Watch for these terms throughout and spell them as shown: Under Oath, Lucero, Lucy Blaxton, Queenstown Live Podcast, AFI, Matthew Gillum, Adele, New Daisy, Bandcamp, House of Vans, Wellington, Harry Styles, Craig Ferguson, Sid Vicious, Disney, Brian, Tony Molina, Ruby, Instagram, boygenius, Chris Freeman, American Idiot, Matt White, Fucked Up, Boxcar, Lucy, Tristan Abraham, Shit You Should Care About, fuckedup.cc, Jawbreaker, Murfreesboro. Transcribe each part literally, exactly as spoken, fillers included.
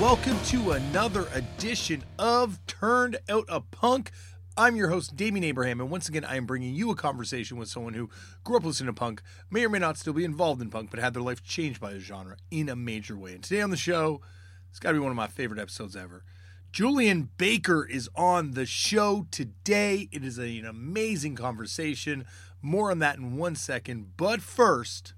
Welcome to another edition of Turned Out a Punk. I'm your host, Damian Abraham, and once again, I am bringing you a conversation with someone who grew up listening to punk, may or may not still be involved in punk, but had their life changed by the genre in a major way. And today on the show, it's got to be one of my favorite episodes ever. Julien Baker is on the show today. It is an amazing conversation. More on that in one second, but first,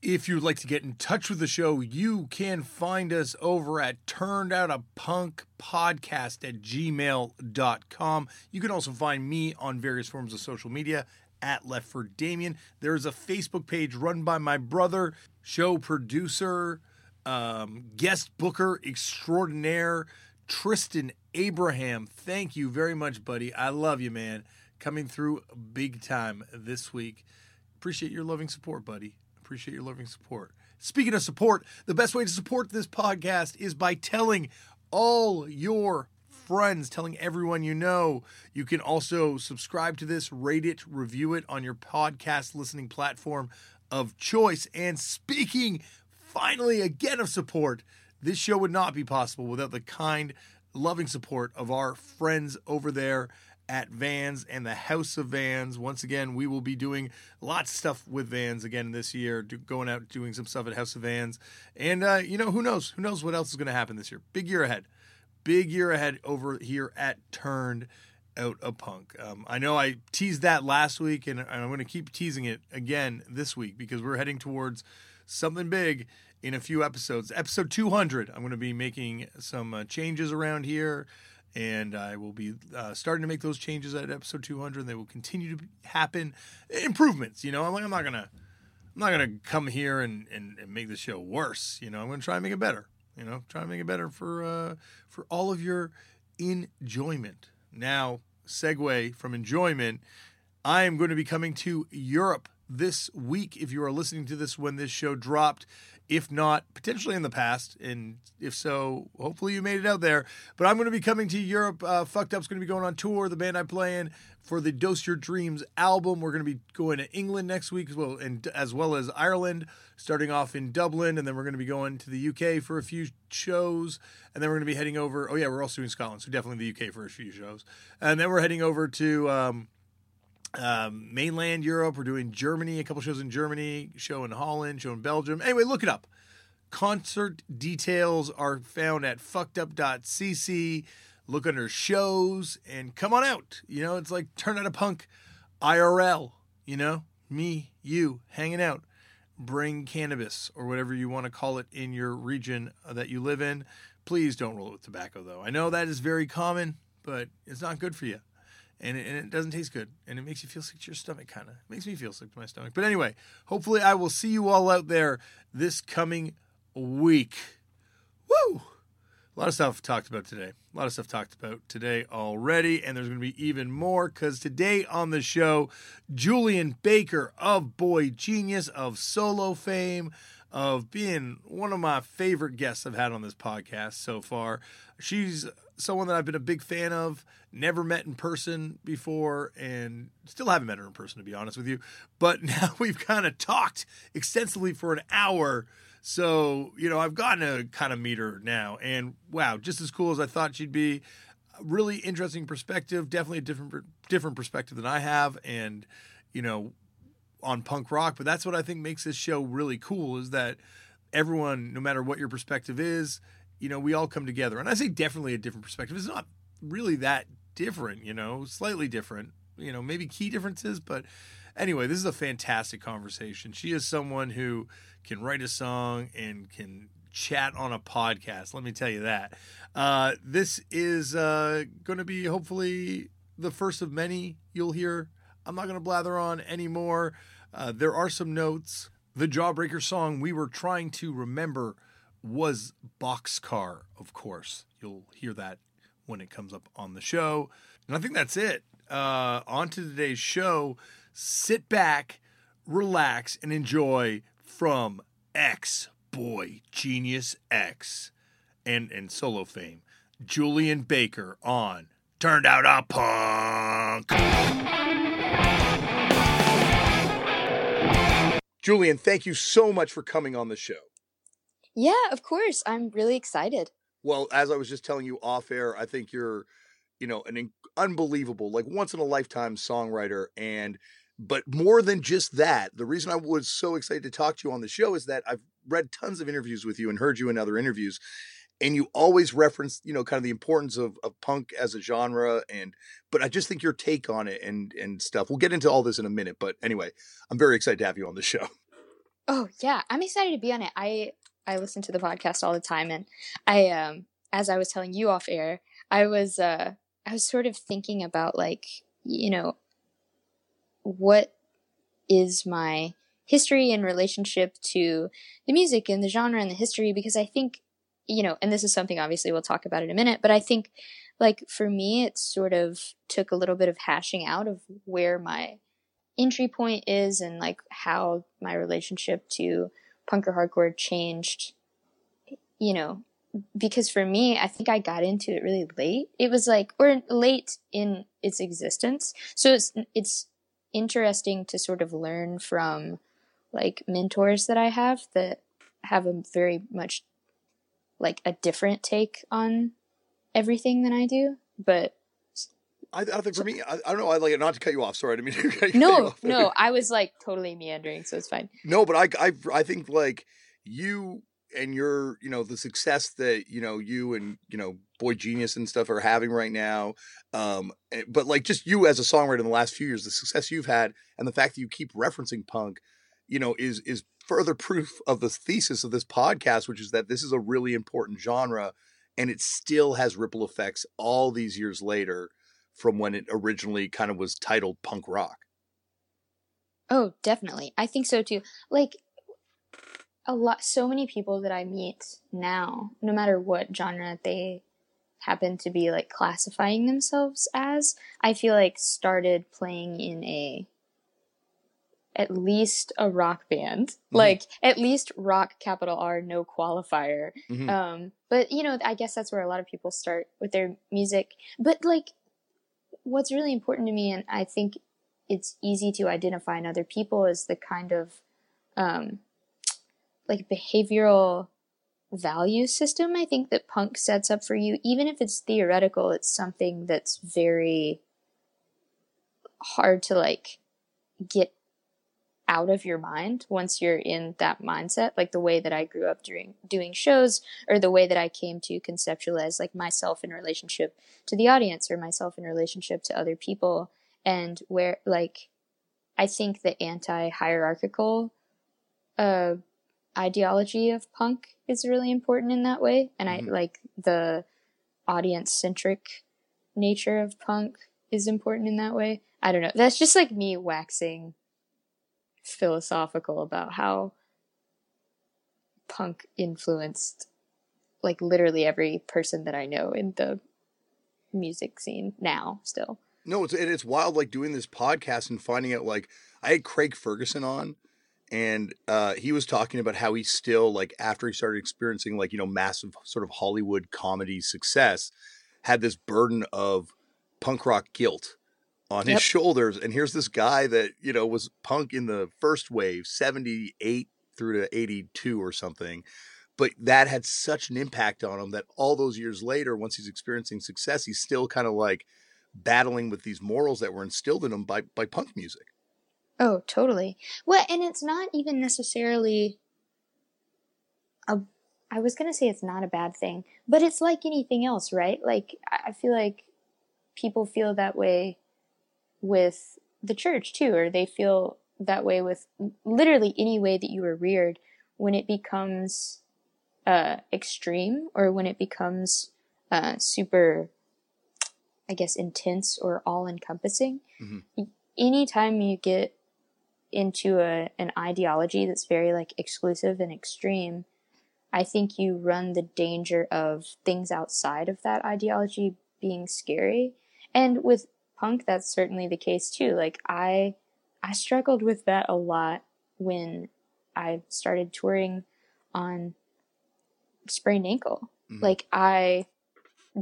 if you would like to get in touch with the show, you can find us over at Turned Out a Punk Podcast at gmail dot com. You can also find me on various forms of social media at Left for Damien. There is a Facebook page run by my brother, show producer, um, guest booker extraordinaire, Tristan Abraham. Thank you very much, buddy. I love you, man. Coming through big time this week. Appreciate your loving support, buddy. Appreciate your loving support. Speaking of support, the best way to support this podcast is by telling all your friends, telling everyone you know. You can also subscribe to this, rate it, review it on your podcast listening platform of choice. And speaking finally again of support, this show would not be possible without the kind, loving support of our friends over there at Vans and the House of Vans. Once again, we will be doing lots of stuff with Vans again this year, do, going out doing some stuff at House of Vans. And, uh, you know, who knows? Who knows what else is going to happen this year? Big year ahead. Big year ahead over here at Turned Out a Punk. Um, I know I teased that last week, and, and I'm going to keep teasing it again this week because we're heading towards something big in a few episodes. Episode two hundred, I'm going to be making some uh, changes around here. And I will be uh, starting to make those changes at episode two hundred. They will continue to happen. Improvements, you know. I'm like, I'm not gonna, I'm not gonna come here and, and, and make the show worse. You know, I'm gonna try and make it better. You know, try and make it better for uh, for all of your enjoyment. Now, segue from enjoyment. I am going to be coming to Europe this week. If you are listening to this when this show dropped. If not, potentially in the past, and if so, hopefully you made it out there. But I'm going to be coming to Europe. Uh, Fucked Up's going to be going on tour, the band I play in, for the Dose Your Dreams album. We're going to be going to England next week, as well, and as well as Ireland, starting off in Dublin, and then we're going to be going to the U K for a few shows, and then we're going to be heading over. Oh, yeah, we're also doing Scotland, so definitely the U K for a few shows. And then we're heading over to Um, Um, mainland Europe. We're doing Germany, a couple shows in Germany, show in Holland, show in Belgium. Anyway, look it up. Concert details are found at fucked up dot c c. Look under shows and come on out. You know, it's like Turn Out a Punk I R L, you know, me, you, hanging out. Bring cannabis or whatever you want to call it in your region that you live in. Please don't roll it with tobacco, though. I know that is very common, but it's not good for you. And it, and it doesn't taste good, and it makes you feel sick to your stomach, kind of. It makes me feel sick to my stomach. But anyway, hopefully I will see you all out there this coming week. Woo! A lot of stuff talked about today. A lot of stuff talked about today already, and there's going to be even more, because today on the show, Julien Baker of Boy Genius, of solo fame, of being one of my favorite guests I've had on this podcast so far. She's someone that I've been a big fan of, never met in person before, and still haven't met her in person, to be honest with you. But now we've kind of talked extensively for an hour. So, you know, I've gotten to kind of meet her now. And, wow, just as cool as I thought she'd be. Really interesting perspective, definitely a different different perspective than I have. And, you know, on punk rock. But that's what I think makes this show really cool is that everyone, no matter what your perspective is, you know, we all come together. And I say definitely a different perspective. It's not really that different, you know, slightly different, you know, maybe key differences. But anyway, this is a fantastic conversation. She is someone who can write a song and can chat on a podcast. Let me tell you that. Uh, this is uh, going to be hopefully the first of many you'll hear. I'm not going to blather on anymore. Uh, there are some notes. The Jawbreaker song we were trying to remember was Boxcar, of course. You'll hear that when it comes up on the show. And I think that's it. Uh, on to today's show. Sit back, relax, and enjoy from X Boy Genius X and, and solo fame, Julien Baker on Turned Out a Punk. Julien, thank you so much for coming on the show. Yeah, of course. I'm really excited. Well, as I was just telling you off air, I think you're, you know, an in- unbelievable, like once in a lifetime songwriter. And, but more than just that, the reason I was so excited to talk to you on the show is that I've read tons of interviews with you and heard you in other interviews. And you always reference, you know, kind of the importance of, of punk as a genre. And, but I just think your take on it and, and stuff, we'll get into all this in a minute, but anyway, I'm very excited to have you on the show. Oh yeah. I'm excited to be on it. I, I listen to the podcast all the time. And I, um, as I was telling you off air, I was, uh, I was sort of thinking about, like, you know, what is my history and relationship to the music and the genre and the history? Because I think, you know, and this is something obviously we'll talk about in a minute, but I think, like, for me, it sort of took a little bit of hashing out of where my entry point is and, like, how my relationship to punk or hardcore changed, you know, because for me, I think I got into it really late. It was like, or late in its existence. So it's, it's interesting to sort of learn from, like, mentors that I have that have a very much, like, a different take on everything than I do. But I, I don't think for me, I, I don't know. I like it not to cut you off. Sorry. I didn't mean to cut you no, off. No, no. I was like totally meandering, so it's fine. No, but I, I, I think like you and your, you know, the success that, you know, you and, you know, Boy Genius and stuff are having right now. Um, but like just you as a songwriter in the last few years, the success you've had and the fact that you keep referencing punk, you know, is, is further proof of the thesis of this podcast, which is that this is a really important genre and it still has ripple effects all these years later from when it originally kind of was titled punk rock. Oh, definitely. I think so too. Like a lot, so many people that I meet now, no matter what genre they happen to be like classifying themselves as, I feel like started playing in a, at least a rock band, mm-hmm. like at least rock, capital R, no qualifier. Mm-hmm. Um, but you know, I guess that's where a lot of people start with their music, but like, what's really important to me, and I think it's easy to identify in other people, is the kind of um, like behavioral value system I think that punk sets up for you. Even if it's theoretical, it's something that's very hard to like get out of your mind once you're in that mindset. Like the way that I grew up during doing shows, or the way that I came to conceptualize like myself in relationship to the audience or myself in relationship to other people, and where like I think the anti-hierarchical uh ideology of punk is really important in that way. And mm-hmm. I like the audience-centric nature of punk is important in that way. I don't know, that's just like me waxing philosophical about how punk influenced like literally every person that I know in the music scene now still. No, it's, and it's wild like doing this podcast and finding out, like I had Craig Ferguson on and uh he was talking about how he still, like after he started experiencing like, you know, massive sort of Hollywood comedy success, had this burden of punk rock guilt on yep. his shoulders. And here's this guy that, you know, was punk in the first wave, seventy-eight through to eighty-two or something. But that had such an impact on him that all those years later, once he's experiencing success, he's still kind of like battling with these morals that were instilled in him by, by punk music. Oh, totally. Well, and it's not even necessarily a I was going to say it's not a bad thing, but it's like anything else, right? Like, I feel like people feel that way with the church too, or they feel that way with literally any way that you were reared. When it becomes uh, extreme, or when it becomes uh, super, I guess, intense or all-encompassing, mm-hmm. anytime you get into a, an ideology that's very like exclusive and extreme, I think you run the danger of things outside of that ideology being scary. And with punk, that's certainly the case too. Like I, I struggled with that a lot when I started touring on Sprained Ankle. Mm-hmm. Like I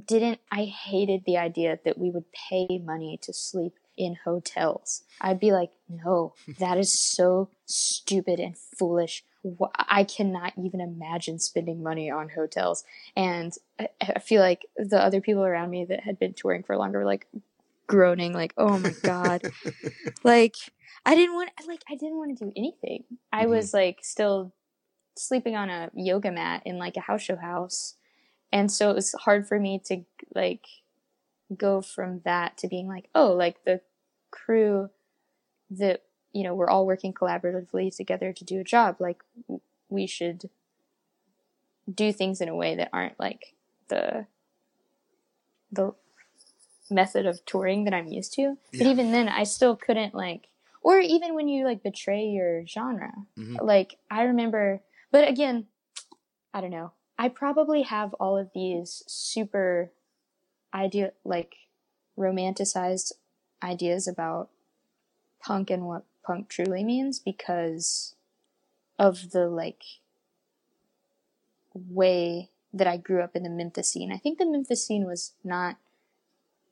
didn't, I hated the idea that we would pay money to sleep in hotels. I'd be like, no, that is so stupid and foolish. I cannot even imagine spending money on hotels. And I feel like the other people around me that had been touring for longer were like groaning, like, oh my God. Like I didn't want, like, I didn't want to do anything. I mm-hmm. was like still sleeping on a yoga mat in like a house show house. And so it was hard for me to like go from that to being like, oh, like the crew that, you know, we're all working collaboratively together to do a job. Like we should do things in a way that aren't like the, the method of touring that I'm used to. Yeah. But even then I still couldn't like, or even when you like betray your genre, mm-hmm. like I remember, but again, I don't know. I probably have all of these super idea, like romanticized ideas about punk and what punk truly means because of the like way that I grew up in the Memphis scene. I think the Memphis scene was not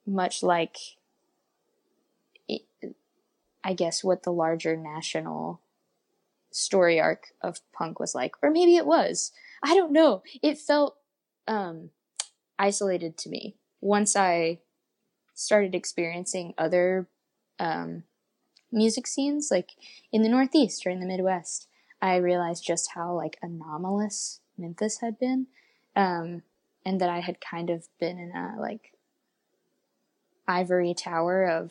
much like it, I guess what the larger national story arc of punk was like, or maybe it was, I don't know. It felt um isolated to me once I started experiencing other um music scenes like in the Northeast or in the Midwest. I realized just how like anomalous Memphis had been, um and that I had kind of been in a like ivory tower of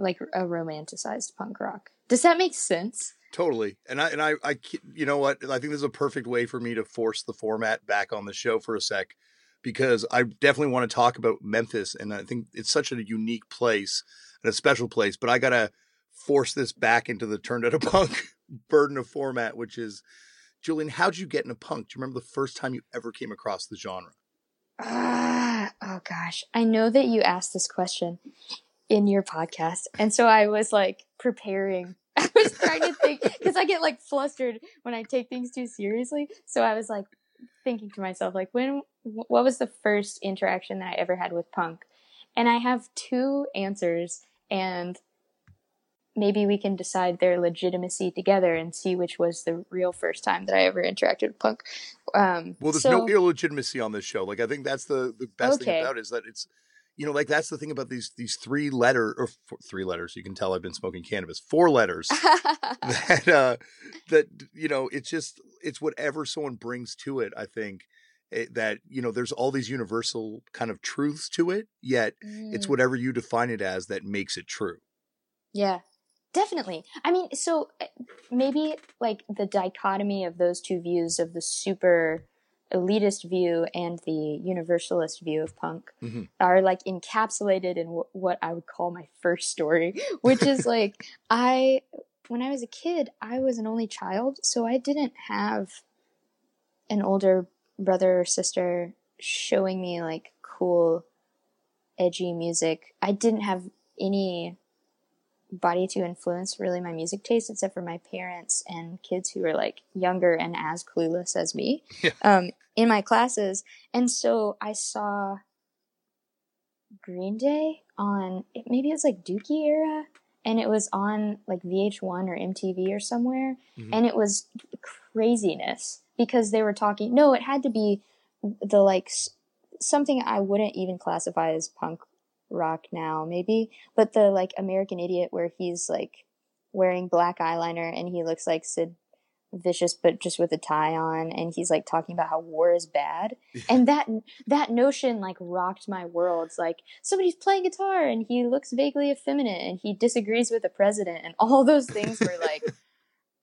like a romanticized punk rock. Does that make sense? Totally. And I, and I, I, you know what? I think this is a perfect way for me to force the format back on the show for a sec, because I definitely want to talk about Memphis. And I think it's such a unique place and a special place, but I got to force this back into the Turned Out a Punk burden of format, which is, Julien, how'd you get into punk? Do you remember the first time you ever came across the genre? Uh, oh gosh. I know that you asked this question in your podcast. And so I was like preparing. I was trying to think, because I get like flustered when I take things too seriously. So I was like thinking to myself, like, when, what was the first interaction that I ever had with punk? And I have two answers, and maybe we can decide their legitimacy together and see which was the real first time that I ever interacted with punk. Um, well, there's so, no illegitimacy on this show. Like, I think that's the, the best okay. thing about it, is that it's, you know, like that's the thing about these these three letter or four, three letters. You can tell I've been smoking cannabis. Four letters that uh, that you know. It's just it's whatever someone brings to it. I think it, that you know, there's all these universal kind of truths to it. Yet mm. it's whatever you define it as that makes it true. Yeah, definitely. I mean, so maybe like the dichotomy of those two views, of the super elitist view and the universalist view of punk, mm-hmm. are like encapsulated in w- what I would call my first story, which is like, I, when I was a kid, I was an only child. So I didn't have an older brother or sister showing me like cool, edgy music. I didn't have any body to influence really my music taste, except for my parents and kids who were like younger and as clueless as me, yeah. um, in my classes. And so I saw Green Day on, maybe it was like Dookie era, and it was on like V H one or M T V or somewhere. Mm-hmm. And it was craziness because they were talking, no, it had to be the like something I wouldn't even classify as punk rock now maybe, but the like American Idiot, where he's like wearing black eyeliner and he looks like Sid Vicious, but just with a tie on, and he's like talking about how war is bad, and that that notion like rocked my world. It's like somebody's playing guitar and he looks vaguely effeminate and he disagrees with the president, and all those things were like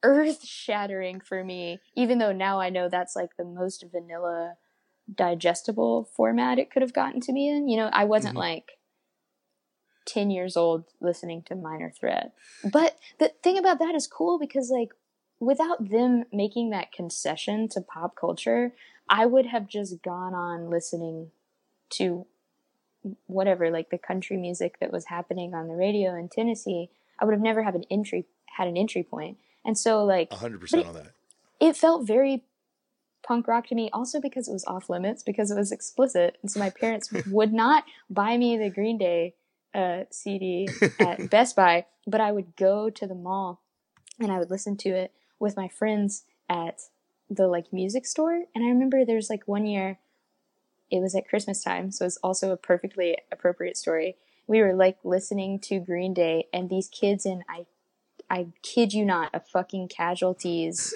earth shattering for me, even though now I know that's like the most vanilla digestible format it could have gotten to me in, you know. I wasn't mm-hmm. like ten years old listening to Minor Threat, but the thing about that is cool because like without them making that concession to pop culture, I would have just gone on listening to whatever, like the country music that was happening on the radio in Tennessee. I would have never have an entry, had an entry point. And so like one hundred percent it, on that. It felt very punk rock to me, also because it was off limits, because it was explicit. And so my parents would not buy me the Green Day uh, C D at Best Buy, but I would go to the mall and I would listen to it with my friends at the like music store. And I remember there's like one year, it was at Christmas time, so it's also a perfectly appropriate story. We were like listening to Green Day, and these kids in I, I kid you not, a fucking Casualties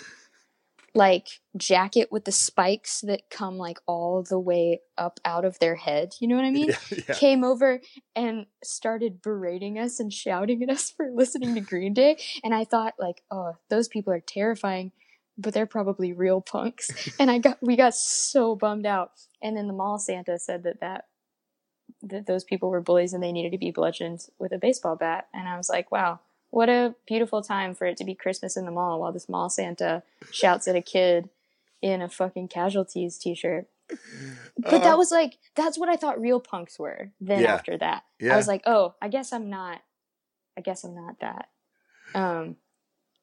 like jacket with the spikes that come like all the way up out of their head, you know what I mean? Yeah, yeah. Came over and started berating us and shouting at us for listening to Green Day, and I thought like, oh, those people are terrifying, but they're probably real punks. And I got we got so bummed out. And then the mall Santa said that that that those people were bullies and they needed to be bludgeoned with a baseball bat. And I was like, wow. What a beautiful time for it to be Christmas in the mall while this mall Santa shouts at a kid in a fucking Casualties t-shirt. But uh, that was like, that's what I thought real punks were then yeah, after that. Yeah. I was like, oh, I guess I'm not, I guess I'm not that. Um,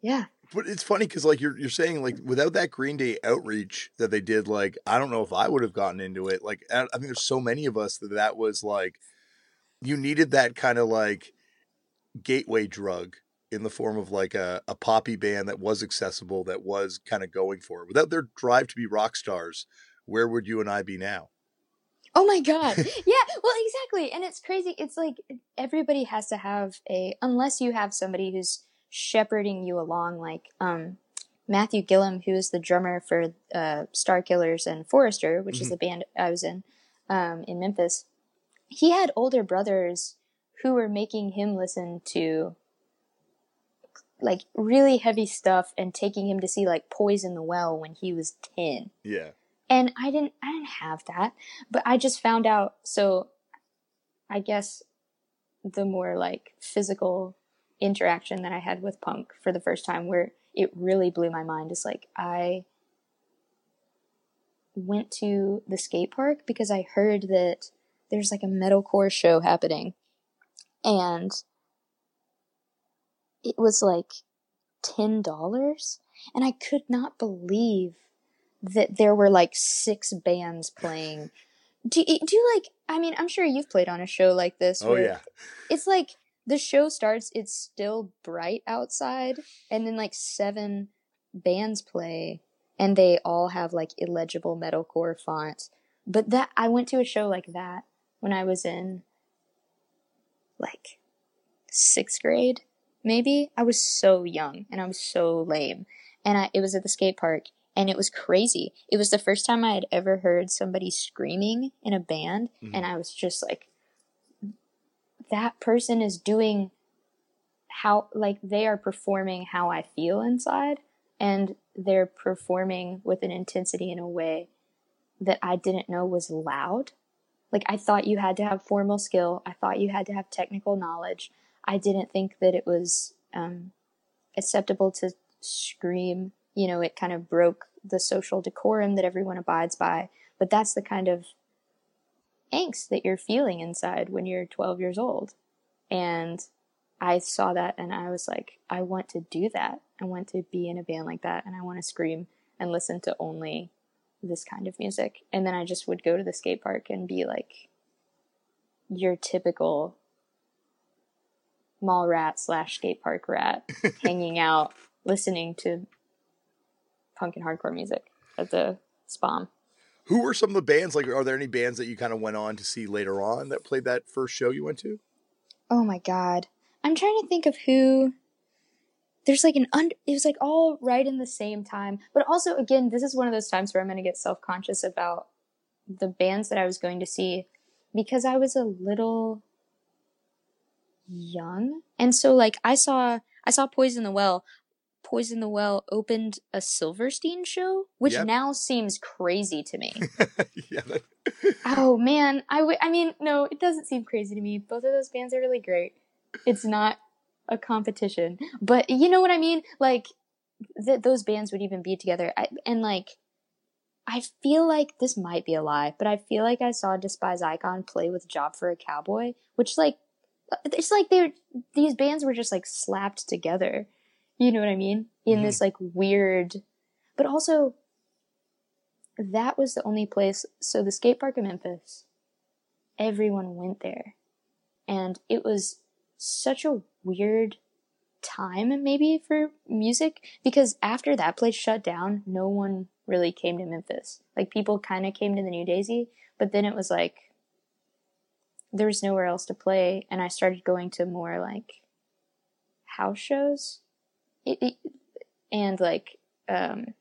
yeah. But it's funny because like you're you're saying like without that Green Day outreach that they did, like, I don't know if I would have gotten into it. Like, I, I think there's so many of us that that was like, you needed that kind of like gateway drug in the form of like a, a poppy band that was accessible, that was kind of going for it. Without their drive to be rock stars, where would you and I be now? Oh my God. Yeah, well, exactly. And it's crazy. It's like everybody has to have a, unless you have somebody who's shepherding you along, like um, Matthew Gillum, who is the drummer for uh, Star Killers and Forrester, which mm-hmm. is the band I was in, um, in Memphis. He had older brothers who were making him listen to like really heavy stuff and taking him to see like Poison the Well when he was ten. Yeah. And I didn't, I didn't have that, but I just found out. So I guess the more like physical interaction that I had with punk for the first time, where it really blew my mind, is like, I went to the skate park because I heard that there's like a metalcore show happening. And it was like ten dollars, and I could not believe that there were like six bands playing. Do you, do you like, I mean, I'm sure you've played on a show like this. Oh, yeah. It's like the show starts, it's still bright outside, and then like seven bands play, and they all have like illegible metalcore font. But that, I went to a show like that when I was in like sixth grade, maybe. I was so young and I was so lame, and I, it was at the skate park, and it was crazy. It was the first time I had ever heard somebody screaming in a band, mm-hmm. and I was just like, that person is doing how, like, they are performing how I feel inside, and they're performing with an intensity in a way that I didn't know was loud. Like, I thought you had to have formal skill. I thought you had to have technical knowledge. I didn't think that it was um, acceptable to scream. You know, it kind of broke the social decorum that everyone abides by. But that's the kind of angst that you're feeling inside when you're twelve years old. And I saw that, and I was like, I want to do that. I want to be in a band like that, and I want to scream and listen to only this kind of music. And then I just would go to the skate park and be like your typical mall rat slash skate park rat hanging out, listening to punk and hardcore music at the SPOM. Who were some of the bands? Like, are there any bands that you kind of went on to see later on that played that first show you went to? Oh my God. I'm trying to think of who. there's like an, un- it was like all right in the same time. But also, again, this is one of those times where I'm going to get self-conscious about the bands that I was going to see because I was a little young. And so like I saw, I saw Poison the Well. Poison the Well opened a Silverstein show, which yep. now seems crazy to me. yeah, that... Oh man, I, w- I mean, no, it doesn't seem crazy to me. Both of those bands are really great. It's not a competition, but you know what I mean? Like th- those bands would even be together. I, and like, I feel like this might be a lie, but I feel like I saw Despise Icon play with Job for a Cowboy, which like, it's like they're, these bands were just like slapped together. You know what I mean? In mm-hmm. this like weird, but also that was the only place. So the skate park in Memphis, everyone went there and it was such a weird time maybe for music because after that place shut down, no one really came to Memphis. Like people kind of came to the New Daisy, but then it was like, there was nowhere else to play. And I started going to more like house shows. It, it, and like um,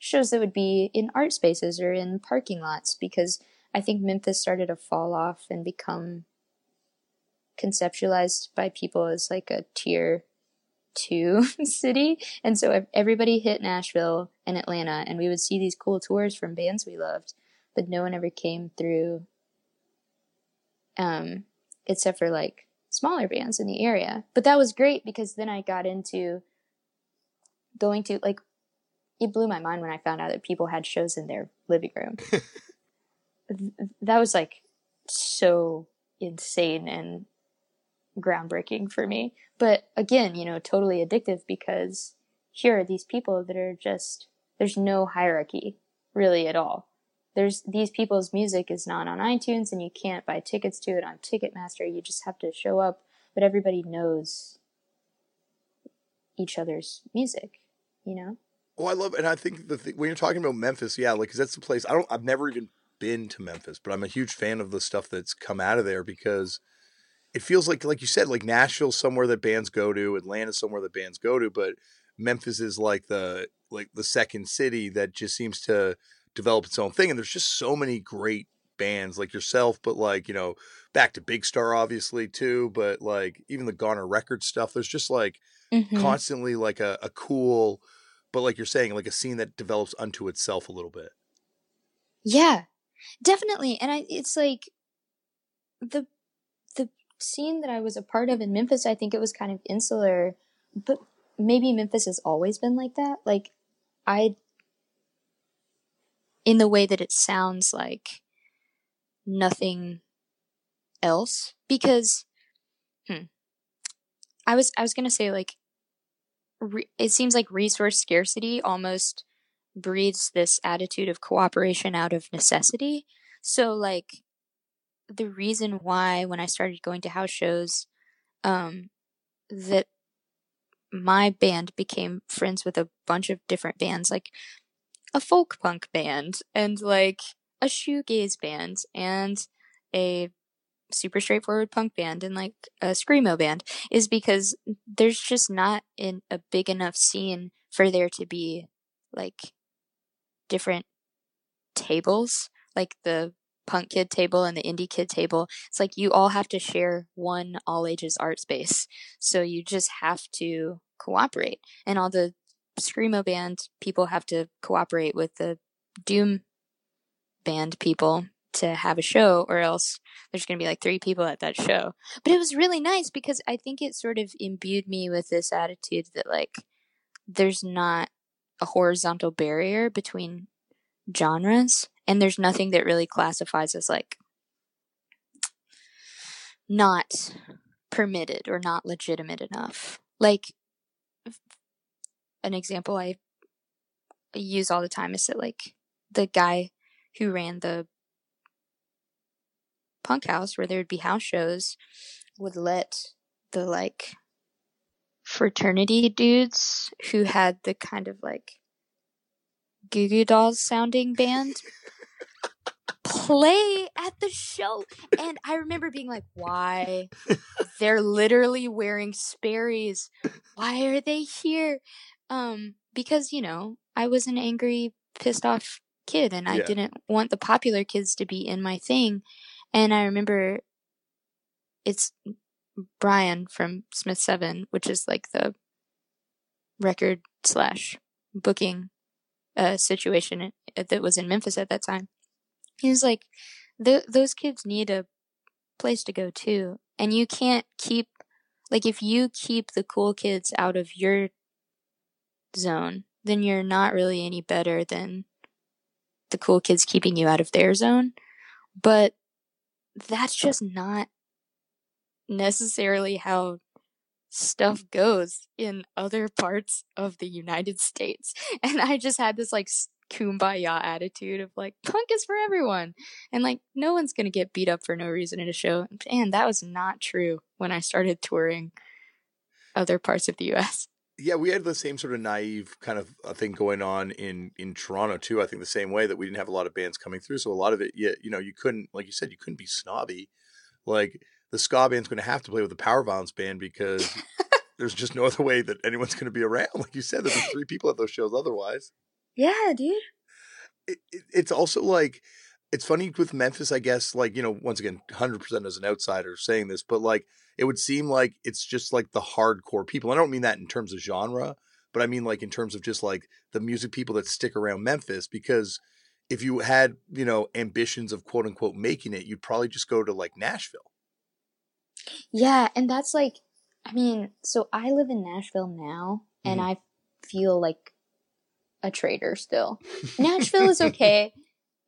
shows that would be in art spaces or in parking lots because I think Memphis started to fall off and become conceptualized by people as like a tier two city. And so everybody hit Nashville and Atlanta and we would see these cool tours from bands we loved, but no one ever came through um, except for like smaller bands in the area. But that was great because then I got into going to like, it blew my mind when I found out that people had shows in their living room. That was like so insane and groundbreaking for me. But again, you know, totally addictive because here are these people that are just, there's no hierarchy really at all. There's these people's music is not on iTunes and you can't buy tickets to it on Ticketmaster. You just have to show up, but everybody knows each other's music, you know? Well, I love it. And I think the th- when you're talking about Memphis, yeah, like, cause that's the place I don't, I've never even been to Memphis, but I'm a huge fan of the stuff that's come out of there because it feels like, like you said, like Nashville's somewhere that bands go to, Atlanta's somewhere that bands go to, but Memphis is like the, like the second city that just seems to develop its own thing. And there's just so many great bands like yourself, but like, you know, back to Big Star obviously too, but like even the Garner Records stuff, there's just like mm-hmm. constantly like a, a cool, but like you're saying, like a scene that develops unto itself a little bit. Yeah, definitely. And I, it's like the, the scene that I was a part of in Memphis, I think it was kind of insular, but maybe Memphis has always been like that. Like I, in the way that it sounds like nothing else, because hmm, I was I was gonna say like re- it seems like resource scarcity almost breeds this attitude of cooperation out of necessity. So like the reason why when I started going to house shows, um, that my band became friends with a bunch of different bands, like a folk punk band and like a shoegaze band and a super straightforward punk band and like a screamo band, is because there's just not in a big enough scene for there to be like different tables, like the punk kid table and the indie kid table. It's like you all have to share one all ages art space. So you just have to cooperate, and all the screamo band people have to cooperate with the doom band people to have a show, or else there's going to be like three people at that show. But it was really nice because I think it sort of imbued me with this attitude that like there's not a horizontal barrier between genres, and there's nothing that really classifies as like not permitted or not legitimate enough. Like an example I use all the time is that like the guy who ran the punk house where there would be house shows would let the like fraternity dudes who had the kind of like Goo Goo Dolls sounding band play at the show. And I remember being like, why They're literally wearing Sperry's. Why are they here? Um, because, you know, I was an angry, pissed off kid and I yeah. didn't want the popular kids to be in my thing. And I remember it's Brian from Smith Seven, which is like the record slash booking uh, situation that was in Memphis at that time. He was like, Th- those kids need a place to go too. And you can't keep, like, if you keep the cool kids out of your zone, then you're not really any better than the cool kids keeping you out of their zone. But that's just not necessarily how stuff goes in other parts of the United States. And I just had this, like, kumbaya attitude of, like, punk is for everyone. And, like, no one's going to get beat up for no reason in a show. And that was not true when I started touring other parts of the U S Yeah, we had the same sort of naive kind of thing going on in, in Toronto, too. I think the same way that we didn't have a lot of bands coming through. So a lot of it, yeah, you know, you couldn't, like you said, you couldn't be snobby. Like, the ska band's going to have to play with the power violence band because there's just no other way that anyone's going to be around. Like you said, there's three people at those shows otherwise. Yeah, dude. It, it, it's also like, it's funny with Memphis, I guess, like, you know, once again, one hundred percent as an outsider saying this, but like, it would seem like it's just like the hardcore people. I don't mean that in terms of genre, but I mean like in terms of just like the music people that stick around Memphis, because if you had, you know, ambitions of quote unquote making it, you'd probably just go to like Nashville. Yeah. And that's like, I mean, so I live in Nashville now and mm-hmm. I feel like a traitor still. Nashville is okay.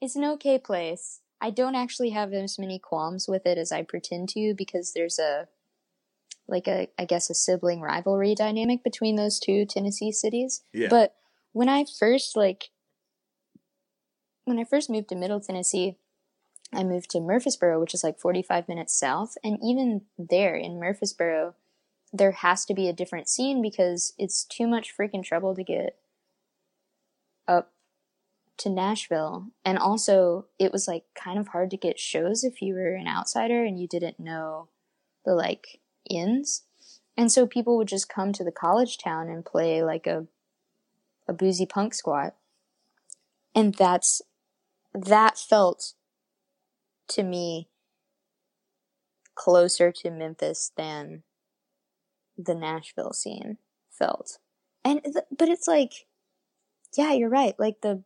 It's an okay place. I don't actually have as many qualms with it as I pretend to, because there's a, like a, I guess a sibling rivalry dynamic between those two Tennessee cities. Yeah. But when I first like, when I first moved to Middle Tennessee, I moved to Murfreesboro, which is like forty-five minutes south. And even there in Murfreesboro, there has to be a different scene because it's too much freaking trouble to get up to Nashville. And also it was like kind of hard to get shows if you were an outsider and you didn't know the like ins. And so people would just come to the college town and play like a a boozy punk squat. And that's that felt to me closer to Memphis than the Nashville scene felt. And th- but it's like, yeah, you're right. Like the,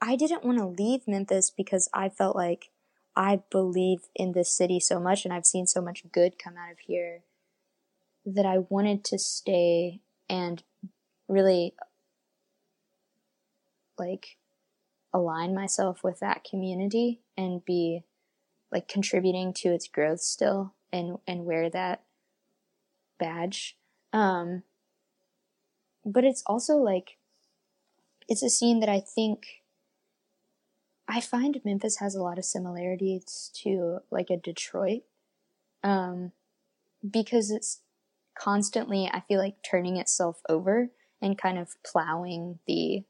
I didn't want to leave Memphis because I felt like I believe in this city so much and I've seen so much good come out of here that I wanted to stay and really like align myself with that community and be like contributing to its growth still and, and wear that badge. Um, but it's also like, it's a scene that I think I find Memphis has a lot of similarities to like a Detroit, um, because it's constantly, I feel like, turning itself over and kind of plowing the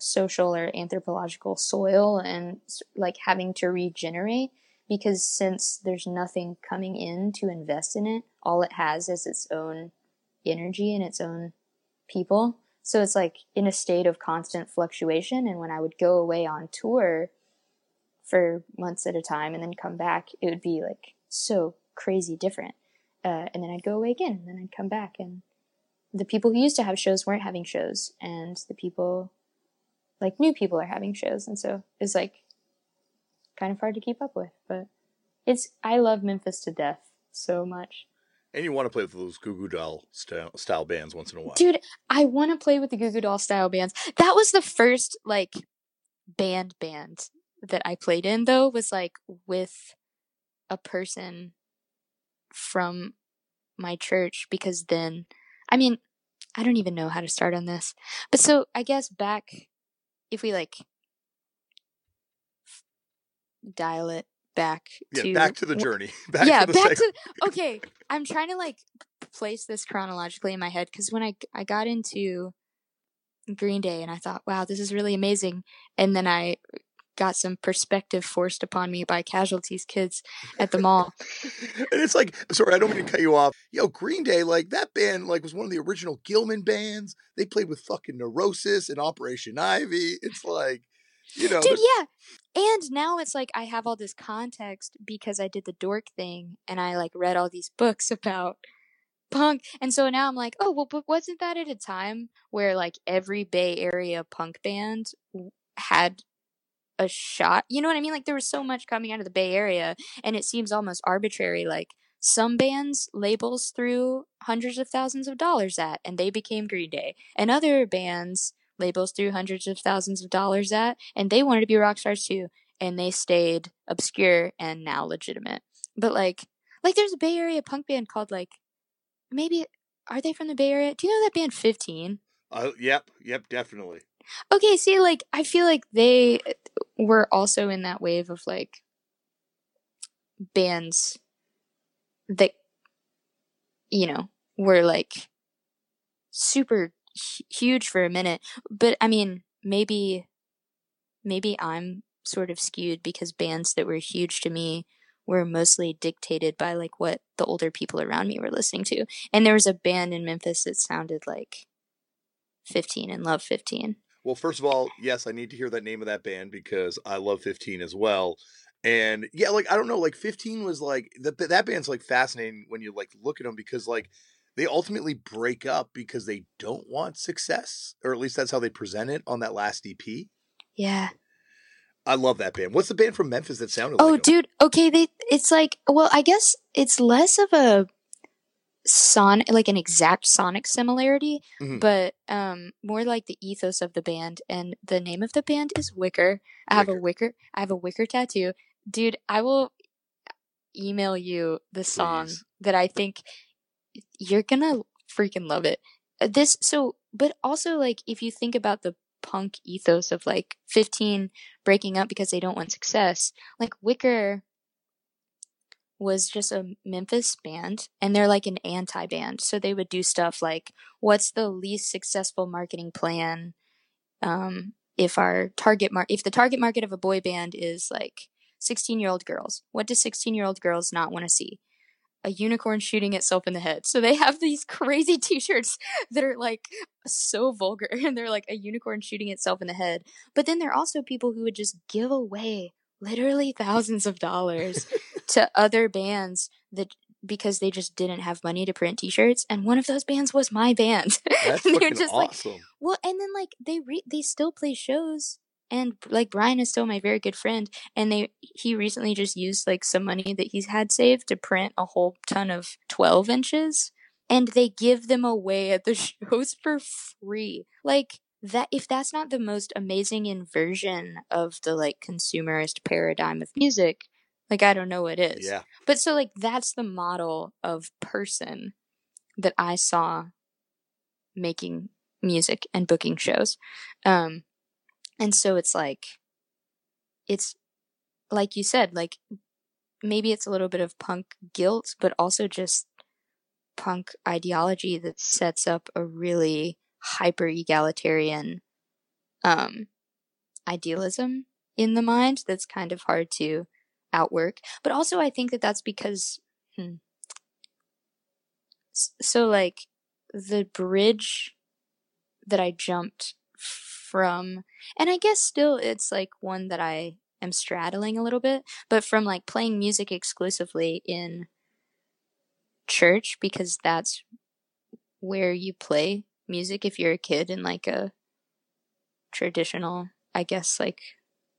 social or anthropological soil and like having to regenerate, because since there's nothing coming in to invest in it, all it has is its own energy and its own people. So it's like in a state of constant fluctuation. And when I would go away on tour for months at a time and then come back, it would be like so crazy different. Uh, and then I'd go away again and then I'd come back. And the people who used to have shows weren't having shows. And the people, like new people, are having shows. And so it's like kind of hard to keep up with. But it's, I love Memphis to death so much. And you want to play with those Goo Goo Doll style, style bands once in a while. Dude, I want to play with the Goo Goo Doll style bands. That was the first, like, band band that I played in, though, was, like, with a person from my church. Because then, I mean, I don't even know how to start on this. But so, I guess back, if we, like, dial it back yeah, to... back to the journey. Back yeah, to the back segment. to... Okay. I'm trying to like place this chronologically in my head, because when I, I got into Green Day and I thought, wow, this is really amazing. And then I got some perspective forced upon me by Casualties kids at the mall. And it's like, sorry, I don't mean to cut you off. Yo, Green Day, like that band, like was one of the original Gilman bands. They played with fucking Neurosis and Operation Ivy. It's like, you know. Dude, yeah. And now it's like I have all this context because I did the dork thing and I like read all these books about punk. And so now I'm like, oh, well, but wasn't that at a time where like every Bay Area punk band had a shot? You know what I mean? Like there was so much coming out of the Bay Area and it seems almost arbitrary. Like some bands labels threw hundreds of thousands of dollars at and they became Green Day, and other bands labels threw hundreds of thousands of dollars at and they wanted to be rock stars too and they stayed obscure and now legitimate. But like like there's a Bay Area punk band called like, maybe, are they from the Bay Area? Do you know that band fifteen? Uh, yep, yep, definitely. Okay, see, like, I feel like they were also in that wave of, like, bands that, you know, were, like, super huge for a minute. But, I mean, maybe, maybe I'm sort of skewed because bands that were huge to me were mostly dictated by, like, what the older people around me were listening to. And there was a band in Memphis that sounded like fifteen and Love fifteen. Well, first of all, yes, I need to hear that name of that band because I love fifteen as well. And, yeah, like, I don't know, like, fifteen was, like, the, that band's, like, fascinating when you, like, look at them because, like, they ultimately break up because they don't want success, or at least that's how they present it on that last E P. Yeah. I love that band. What's the band from Memphis that sounded oh, like Oh, dude. Okay. They, it's like, well, I guess it's less of a sonic, like an exact sonic similarity, mm-hmm. but um, more like the ethos of the band. And the name of the band is Wicker. I have Wicker. a Wicker. I have a Wicker tattoo. Dude, I will email you the song Please. that I think you're going to freaking love it. This, so, but also like, if you think about the punk ethos of like fifteen breaking up because they don't want success, like Wicker was just a Memphis band and they're like an anti-band, so they would do stuff like, what's the least successful marketing plan um if our target market if the target market of a boy band is like sixteen year old girls, what do sixteen year old girls not want to see? A unicorn shooting itself in the head. So they have these crazy t-shirts that are like so vulgar and they're like a unicorn shooting itself in the head. But then there are also people who would just give away literally thousands of dollars to other bands that because they just didn't have money to print t-shirts. And one of those bands was my band. That's and they're just awesome. Like, well, and then like they re- they still play shows. And like Brian is still my very good friend, and they he recently just used like some money that he's had saved to print a whole ton of twelve inches, and they give them away at the shows for free. Like that, if that's not the most amazing inversion of the like consumerist paradigm of music, like I don't know what is. Yeah. But so like that's the model of person that I saw making music and booking shows. Um And so it's like, it's like you said, like maybe it's a little bit of punk guilt, but also just punk ideology that sets up a really hyper egalitarian um, idealism in the mind that's kind of hard to outwork. But also I think that that's because, hmm, so like the bridge that I jumped from, and I guess still it's like one that I am straddling a little bit, but from like playing music exclusively in church, because that's where you play music if you're a kid in like a traditional, I guess, like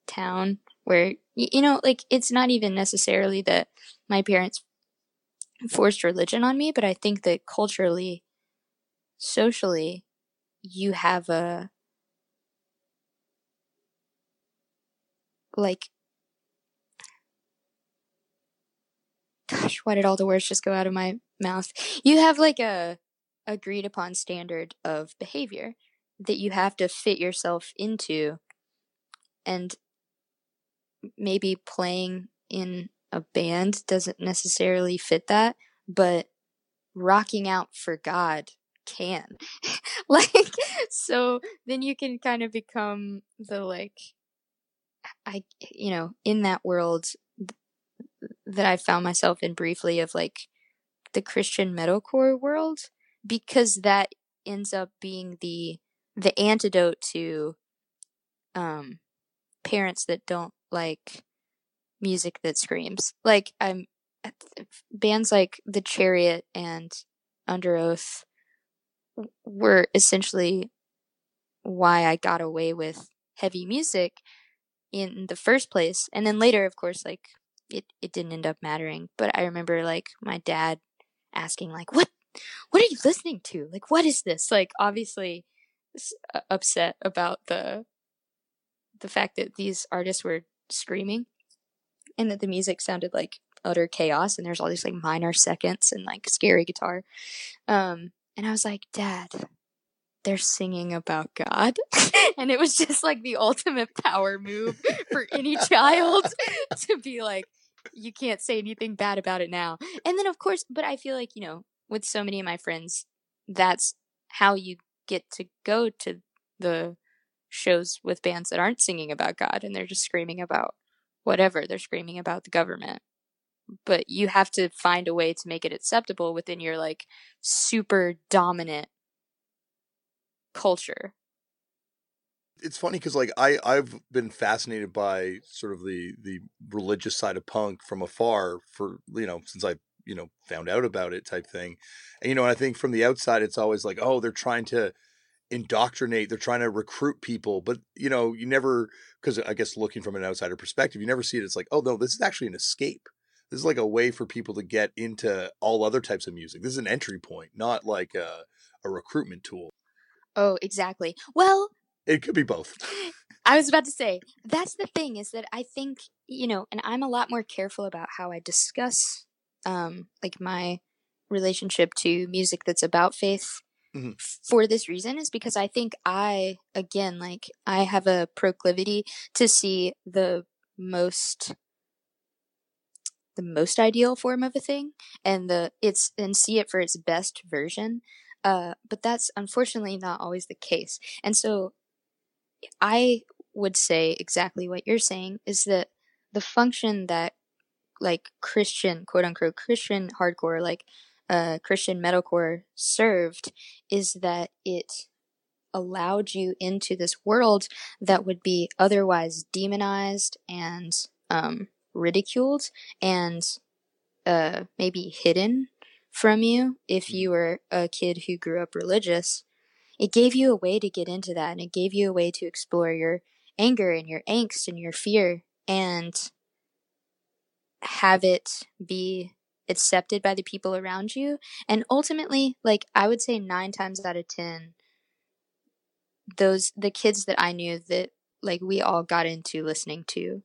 town where, you know, like it's not even necessarily that my parents forced religion on me, but I think that culturally, socially, you have a like, gosh, why did all the words just go out of my mouth? You have like a agreed upon standard of behavior that you have to fit yourself into, and maybe playing in a band doesn't necessarily fit that, but rocking out for God can. Like, so then you can kind of become the like, I, you know, in that world th- that I found myself in briefly of like the Christian metalcore world, because that ends up being the, the antidote to, um, parents that don't like music that screams. Like I'm bands like The Chariot and Under Oath were essentially why I got away with heavy music in the first place. And then later, of course, like it, it didn't end up mattering. But I remember like my dad asking like, what, what are you listening to? Like, what is this? Like, obviously upset about the, the fact that these artists were screaming and that the music sounded like utter chaos. And there's all these like minor seconds and like scary guitar. Um, and I was like, Dad, they're singing about God. And it was just like the ultimate power move for any child to be like, you can't say anything bad about it now. And then of course, but I feel like, you know, with so many of my friends, that's how you get to go to the shows with bands that aren't singing about God. And they're just screaming about whatever. They're screaming about the government. But you have to find a way to make it acceptable within your like super dominant culture. It's funny because like I I've been fascinated by sort of the the religious side of punk from afar for, you know, since I you know found out about it type thing. And you know, I think from the outside it's always like, oh, they're trying to indoctrinate, they're trying to recruit people, but you know, you never, because I guess looking from an outsider perspective, you never see it. It's like, oh no, this is actually an escape. This is like a way for people to get into all other types of music. This is an entry point, not like a, a recruitment tool. Oh, exactly. Well, it could be both. I was about to say, that's the thing is that I think, you know, and I'm a lot more careful about how I discuss, um, like my relationship to music that's about faith mm-hmm. for this reason is because I think I, again, like I have a proclivity to see the most the most ideal form of a thing and the it's and see it for its best version. Uh, but that's unfortunately not always the case. And so I would say exactly what you're saying is that the function that like Christian, quote unquote, Christian hardcore, like uh, Christian metalcore served is that it allowed you into this world that would be otherwise demonized and, um, ridiculed and uh maybe hidden from you if you were a kid who grew up religious. It gave you a way to get into that, and it gave you a way to explore your anger and your angst and your fear and have it be accepted by the people around you. And ultimately, like I would say nine times out of ten, those the kids that I knew that like we all got into listening to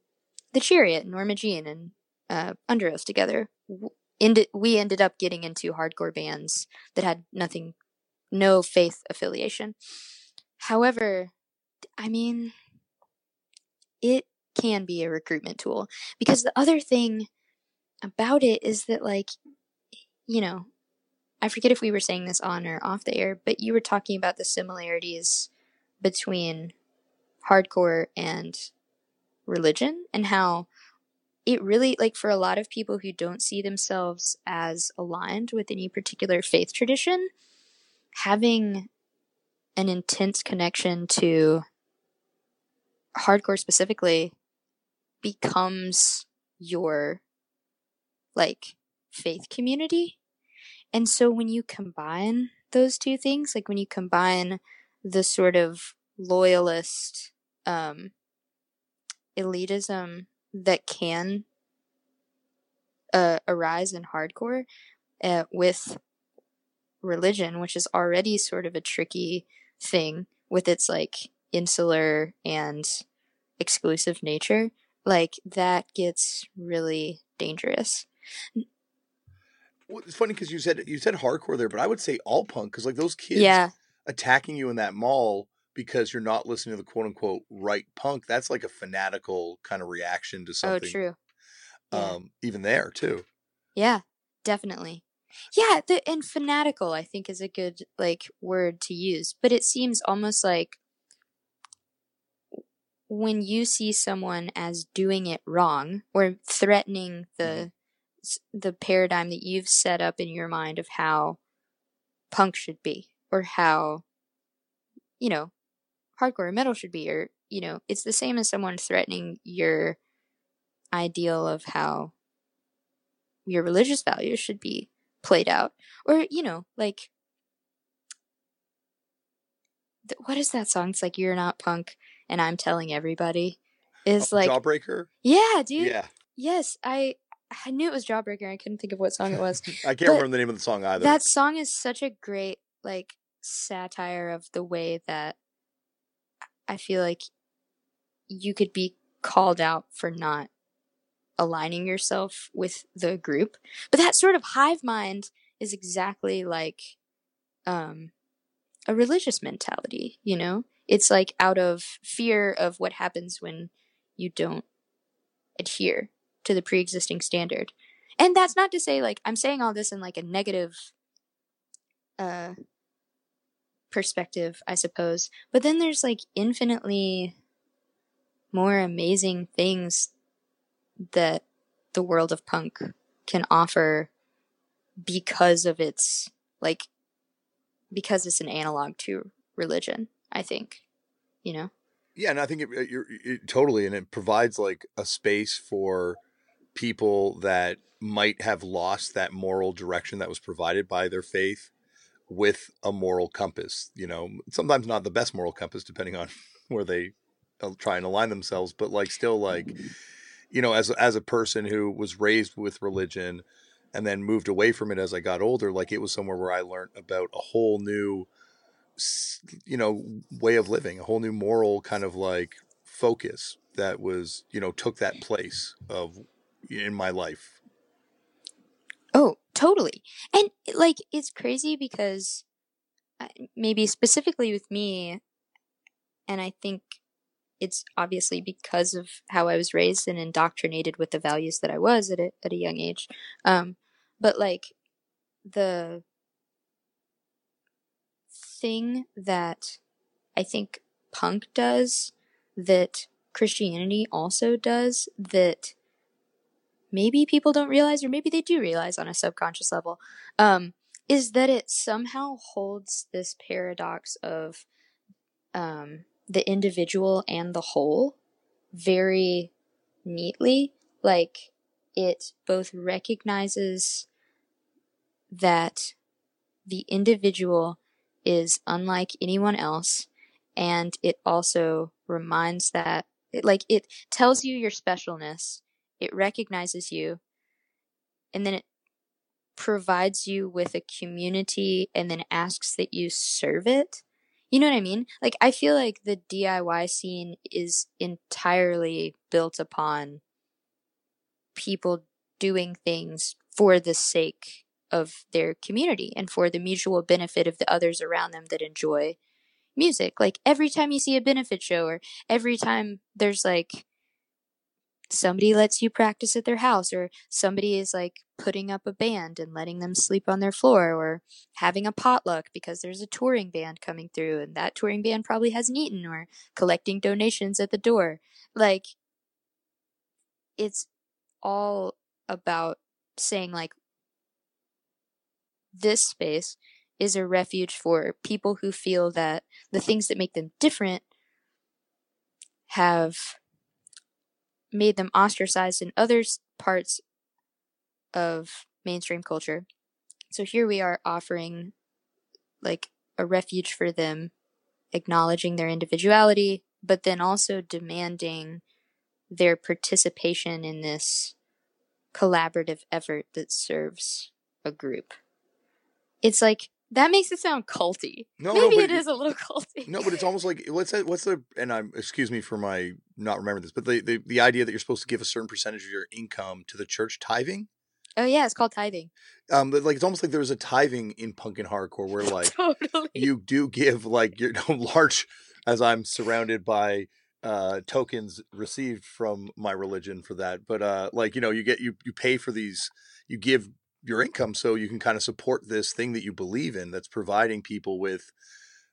The Chariot, Norma Jean, and uh, Under Oath together, ended, we ended up getting into hardcore bands that had nothing, no faith affiliation. However, I mean, it can be a recruitment tool. Because the other thing about it is that, like, you know, I forget if we were saying this on or off the air, but you were talking about the similarities between hardcore and religion and how it really, like, for a lot of people who don't see themselves as aligned with any particular faith tradition, having an intense connection to hardcore specifically becomes your like faith community. And so when you combine those two things, like when you combine the sort of loyalist um elitism that can uh, arise in hardcore uh, with religion, which is already sort of a tricky thing with its like insular and exclusive nature, like that gets really dangerous. Well, it's funny because you said you said hardcore there, but I would say all punk, because like those kids yeah. attacking you in that mall because you're not listening to the quote unquote right punk, that's like a fanatical kind of reaction to something. Oh, true. Um, yeah. Even there too. Yeah, definitely. Yeah. The, and fanatical, I think, is a good like word to use, but it seems almost like when you see someone as doing it wrong or threatening the the paradigm that you've set up in your mind of how punk should be or how, you know, hardcore metal should be, or, you know, it's the same as someone threatening your ideal of how your religious values should be played out. Or, you know, like, th- what is that song? It's like, you're not punk and I'm telling everybody. Is oh, like Jawbreaker? Yeah, dude. Yeah. Yes, I I knew it was Jawbreaker. I couldn't think of what song it was. I can't but remember the name of the song either. That song is such a great, like, satire of the way that I feel like you could be called out for not aligning yourself with the group. But that sort of hive mind is exactly like um, a religious mentality, you know? It's like out of fear of what happens when you don't adhere to the pre-existing standard. And that's not to say, like, I'm saying all this in like a negative uh, perspective, I suppose. But then there's like infinitely more amazing things that the world of punk can offer because of its, like, because it's an analog to religion, I think, you know? Yeah, and I think it, it, it totally, and it provides like a space for people that might have lost that moral direction that was provided by their faith with a moral compass, you know, sometimes not the best moral compass, depending on where they try and align themselves, but like still like, you know, as, as a person who was raised with religion and then moved away from it as I got older, like it was somewhere where I learned about a whole new, you know, way of living, a whole new moral kind of like focus that was, you know, took that place of in my life. Oh, totally. And like, it's crazy because maybe specifically with me, and I think it's obviously because of how I was raised and indoctrinated with the values that I was at a, at a young age. Um, but like the thing that I think punk does that Christianity also does that maybe people don't realize, or maybe they do realize on a subconscious level, um, is that it somehow holds this paradox of um, the individual and the whole very neatly. Like, it both recognizes that the individual is unlike anyone else, and it also reminds that it, like, it tells you your specialness, it recognizes you, and then it provides you with a community and then asks that you serve it. You know what I mean? Like, I feel like the D I Y scene is entirely built upon people doing things for the sake of their community and for the mutual benefit of the others around them that enjoy music. Like, every time you see a benefit show, or every time there's like somebody lets you practice at their house, or somebody is like putting up a band and letting them sleep on their floor, or having a potluck because there's a touring band coming through and that touring band probably hasn't eaten, or collecting donations at the door. Like, it's all about saying like, this space is a refuge for people who feel that the things that make them different have made them ostracized in other parts of mainstream culture. So here we are offering like a refuge for them, acknowledging their individuality, but then also demanding their participation in this collaborative effort that serves a group. It's like, that makes it sound culty. No, Maybe no, it, it is a little culty. No, but it's almost like, what's that, what's the, and I'm, excuse me for my not remembering this, but the, the, the idea that you're supposed to give a certain percentage of your income to the church, tithing. Oh yeah, it's called tithing. Um, but like, it's almost like there was a tithing in punk and hardcore where like totally. You do give like your large, as I'm surrounded by uh, tokens received from my religion for that. But uh, like, you know, you get, you, you pay for these, you give your income so you can kind of support this thing that you believe in that's providing people with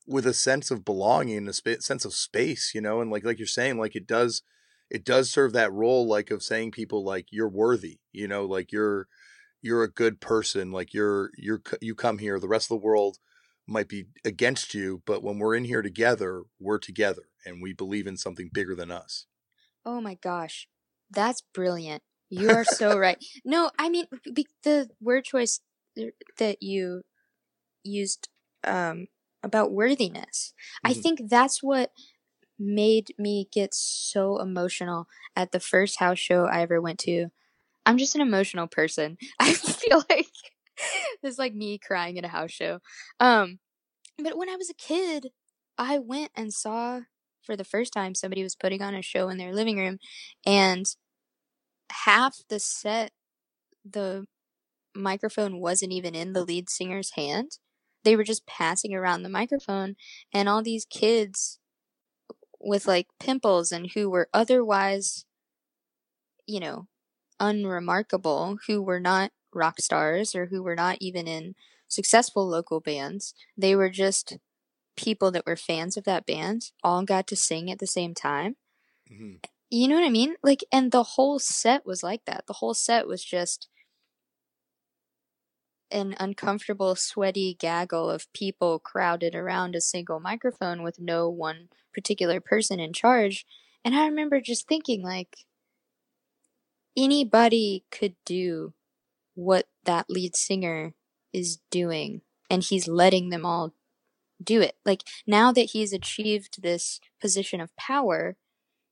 with a sense of belonging, a sp- sense of space, you know, and like, like you're saying, like it does, it does serve that role, like of saying people like you're worthy, you know, like you're, you're a good person. Like you're, you're, you come here, the rest of the world might be against you, but when we're in here together, we're together and we believe in something bigger than us. Oh my gosh. That's brilliant. You are so right. No, I mean, the word choice that you used, um, about worthiness. Mm-hmm. I think that's what made me get so emotional at the first house show I ever went to. I'm just an emotional person. I feel like this is like me crying at a house show. Um, but when I was a kid, I went and saw for the first time somebody was putting on a show in their living room, and half the set, the microphone wasn't even in the lead singer's hand. They were just passing around the microphone, and all these kids with like pimples and who were otherwise, you know, unremarkable, who were not rock stars or who were not even in successful local bands. They were just people that were fans of that band, all got to sing at the same time. Mm-hmm. You know what I mean? Like, and the whole set was like that. The whole set was just an uncomfortable, sweaty gaggle of people crowded around a single microphone with no one particular person in charge. And I remember just thinking, like, anybody could do what that lead singer is doing, and he's letting them all do it. Like, now that he's achieved this position of power,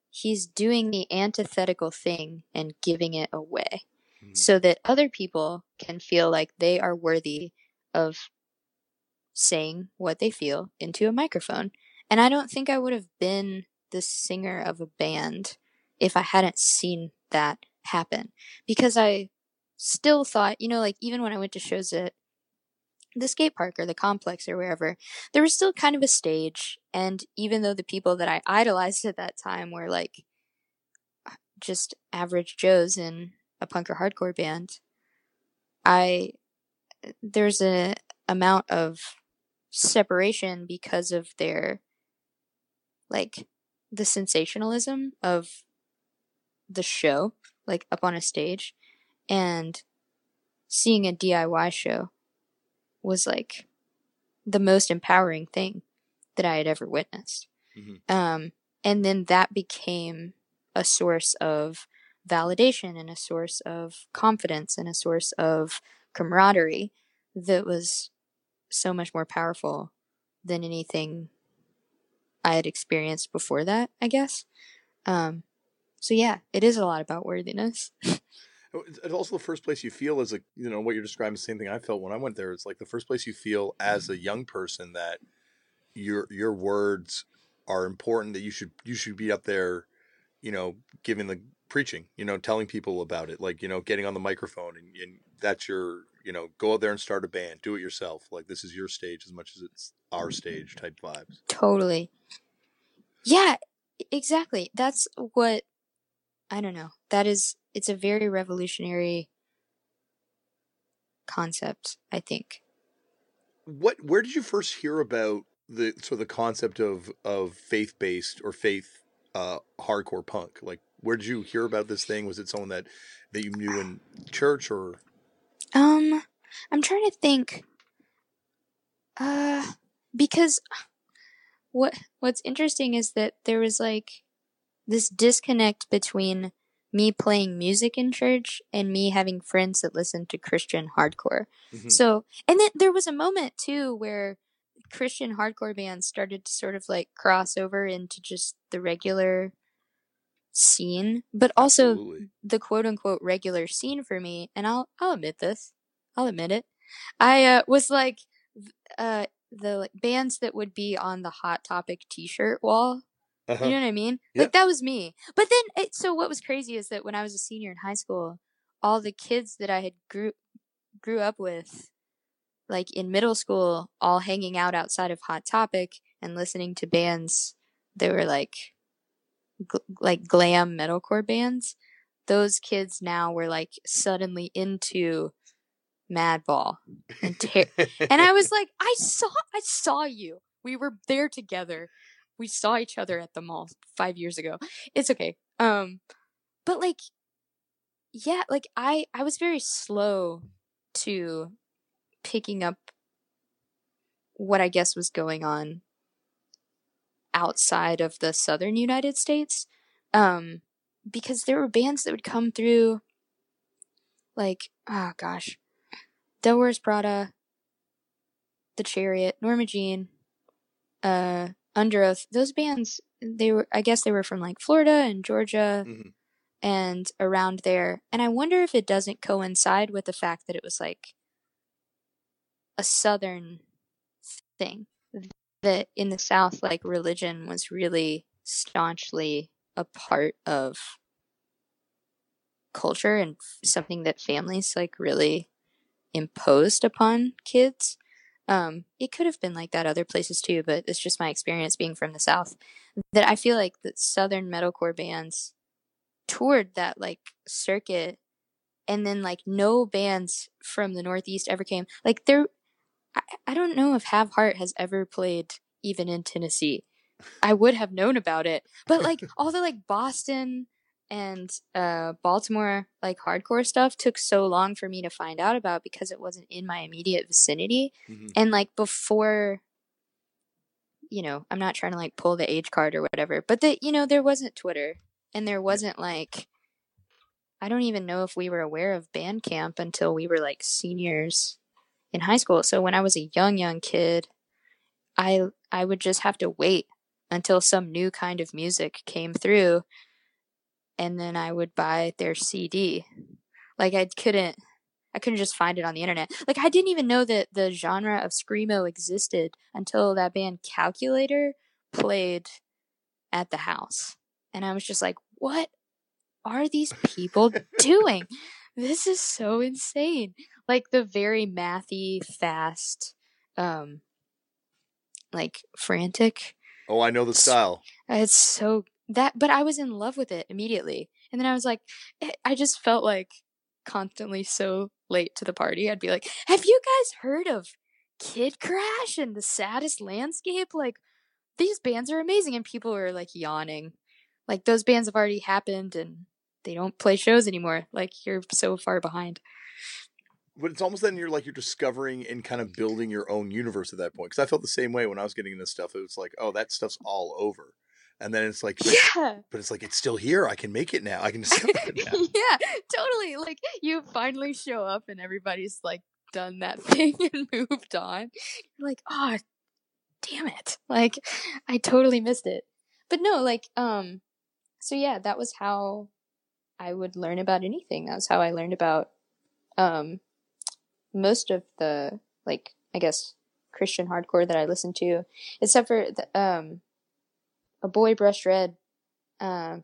he's doing the antithetical thing and giving it away. So that other people can feel like they are worthy of saying what they feel into a microphone. And I don't think I would have been the singer of a band if I hadn't seen that happen. Because I still thought, you know, like even when I went to shows at the skate park or the complex or wherever, there was still kind of a stage. And even though the people that I idolized at that time were like just average Joes and a punk or hardcore band, I there's a amount of separation because of their like the sensationalism of the show, like up on a stage, and seeing a D I Y show was like the most empowering thing that I had ever witnessed. Mm-hmm. Um, and then that became a source of validation and a source of confidence and a source of camaraderie that was so much more powerful than anything I had experienced before that, I guess. Um, so yeah, it is a lot about worthiness. It's also the first place you feel as a, you know, what you're describing is the same thing I felt when I went there. It's like the first place you feel as a young person that your, your words are important, that you should, you should be up there, you know, giving the, preaching, you know, telling people about it, like, you know, getting on the microphone and, and that's your, you know, go out there and start a band, do it yourself. Like, this is your stage as much as it's our stage type vibes. Totally. Yeah, exactly. That's what, I don't know. That is, it's a very revolutionary concept, I think. What, where did you first hear about the, sort of the concept of, of faith-based or faith uh, hardcore punk? Like, where did you hear about this thing? Was it someone that, that you knew in church or? Um, I'm trying to think. Uh, because what what's interesting is that there was like this disconnect between me playing music in church and me having friends that listened to Christian hardcore. Mm-hmm. So, and then there was a moment too where Christian hardcore bands started to sort of like cross over into just the regular scene, but also Absolutely. The quote-unquote regular scene for me, and I'll I'll admit this, I'll admit it. I uh, was like uh, the like, bands that would be on the Hot Topic T-shirt wall. Uh-huh. You know what I mean? Yep. Like that was me. But then, it, so what was crazy is that when I was a senior in high school, all the kids that I had grew grew up with, like in middle school, all hanging out outside of Hot Topic and listening to bands that were like. G- like glam metalcore bands, those kids now were like suddenly into Madball and ter- and I was like, I saw I saw you We were there together. We saw each other at the mall five years ago. It's okay. Um, but like, yeah, like I, I was very slow to picking up what I guess was going on outside of the southern United States. Um, because there were bands that would come through, like, oh gosh, Delware's Prada, The Chariot, Norma Jean, uh, Under Oath. Those bands, they were, I guess they were from like Florida and Georgia mm-hmm. and around there. And I wonder if it doesn't coincide with the fact that it was like a southern thing, that in the South, like religion was really staunchly a part of culture and something that families like really imposed upon kids. Um, it could have been like that other places too, but it's just my experience being from the South that I feel like that southern metalcore bands toured that like circuit, and then like no bands from the Northeast ever came. Like there, I, I don't know if Have Heart has ever played even in Tennessee. I would have known about it, but like all the like Boston and uh, Baltimore like hardcore stuff took so long for me to find out about because it wasn't in my immediate vicinity. Mm-hmm. And like before, you know, I'm not trying to like pull the age card or whatever, but that, you know, there wasn't Twitter and there wasn't like, I don't even know if we were aware of Bandcamp until we were like seniors in high school. So when I was a young, young kid, I, I would just have to wait until some new kind of music came through. And then I would buy their C D. Like I couldn't, I couldn't just find it on the internet. Like I didn't even know that the genre of Screamo existed until that band Calculator played at the house. And I was just like, what are these people doing? This is so insane. Like the very mathy, fast, um, like frantic. Oh, I know the style. It's so That, but I was in love with it immediately. And then I was like, I just felt like constantly so late to the party. I'd be like, have you guys heard of Kid Crash and The Saddest Landscape? Like, these bands are amazing. And people were like yawning. Like, those bands have already happened and they don't play shows anymore. Like, you're so far behind. But it's almost then you're like, you're discovering and kind of building your own universe at that point. Because I felt the same way when I was getting into stuff. It was like, oh, that stuff's all over. And then it's like, yeah. But it's like, it's still here. I can make it now. I can discover it now. Yeah, totally. Like you finally show up and everybody's like done that thing and moved on. You're like, oh, damn it. Like I totally missed it. But no, like, um, so yeah, that was how I would learn about anything. That was how I learned about, um, most of the, like, I guess, Christian hardcore that I listened to, except for the, um, A Boy Brushed Red, uh,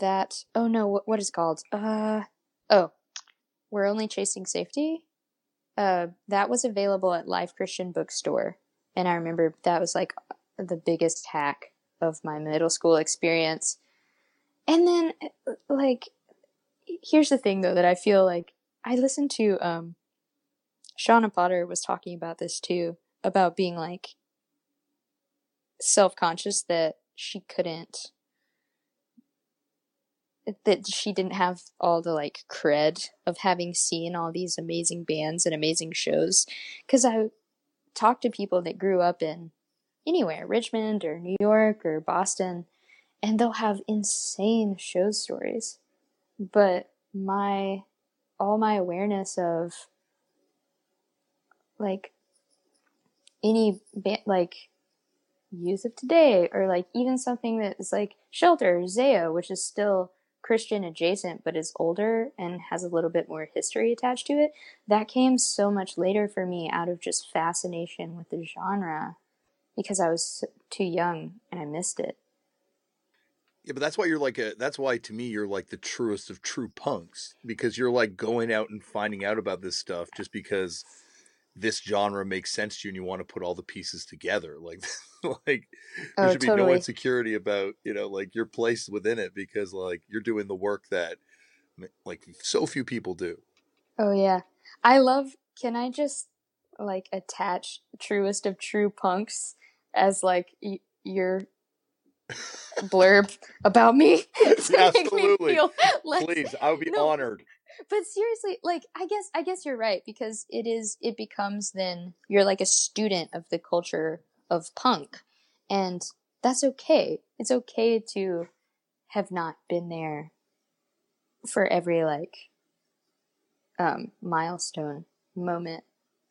that, oh no, what, what is it called? Uh, oh, We're Only Chasing Safety? Uh, that was available at Live Christian Bookstore, and I remember that was like the biggest hack of my middle school experience. And then, like, here's the thing though, that I feel like, I listened to, um, Shauna Potter was talking about this too, about being like, self-conscious that she couldn't, that she didn't have all the like cred of having seen all these amazing bands and amazing shows, because I talked to people that grew up in anywhere, Richmond or New York or Boston, and they'll have insane show stories, but my all my awareness of like any band, like Youth of Today, or like even something that is like Shelter, Zayo, which is still Christian adjacent but is older and has a little bit more history attached to it, that came so much later for me out of just fascination with the genre because I was too young and I missed it. Yeah, but that's why you're like a, that's why to me you're like the truest of true punks, because you're like going out and finding out about this stuff just because this genre makes sense to you and you want to put all the pieces together. Like, like there oh, should be totally. no insecurity about, you know, like your place within it, because like you're doing the work that like so few people do. Oh yeah. I love, can I just like attach Truest of True Punks as like y- your blurb about me to absolutely make me feel like, please, I would be no, honored. But seriously, like I guess I guess you're right, because it is it becomes then you're like a student of the culture of punk, and that's okay. It's okay to have not been there for every like um milestone moment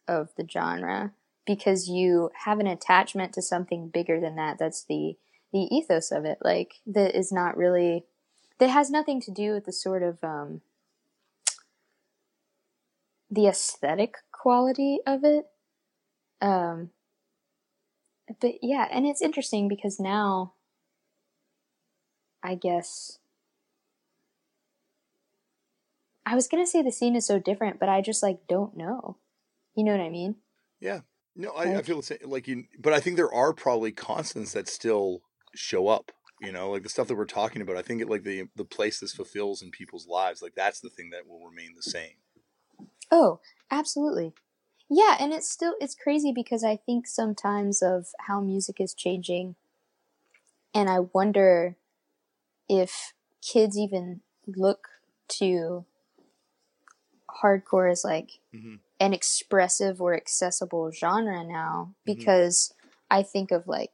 of the genre, because you have an attachment to something bigger than that. That's the the ethos of it, like that is not really that has nothing to do with the sort of um the aesthetic quality of it. Um but yeah, and it's interesting because now I guess I was going to say the scene is so different, but I just like don't know. You know what I mean? Yeah. No, I, like, I feel the same. Like, you, but I think there are probably constants that still show up, you know, like the stuff that we're talking about. I think it like the, the place this fulfills in people's lives, like that's the thing that will remain the same. Oh, absolutely. Yeah. And it's still, it's crazy because I think sometimes of how music is changing, and I wonder if kids even look to hardcore is like mm-hmm. an expressive or accessible genre now, because mm-hmm. I think of like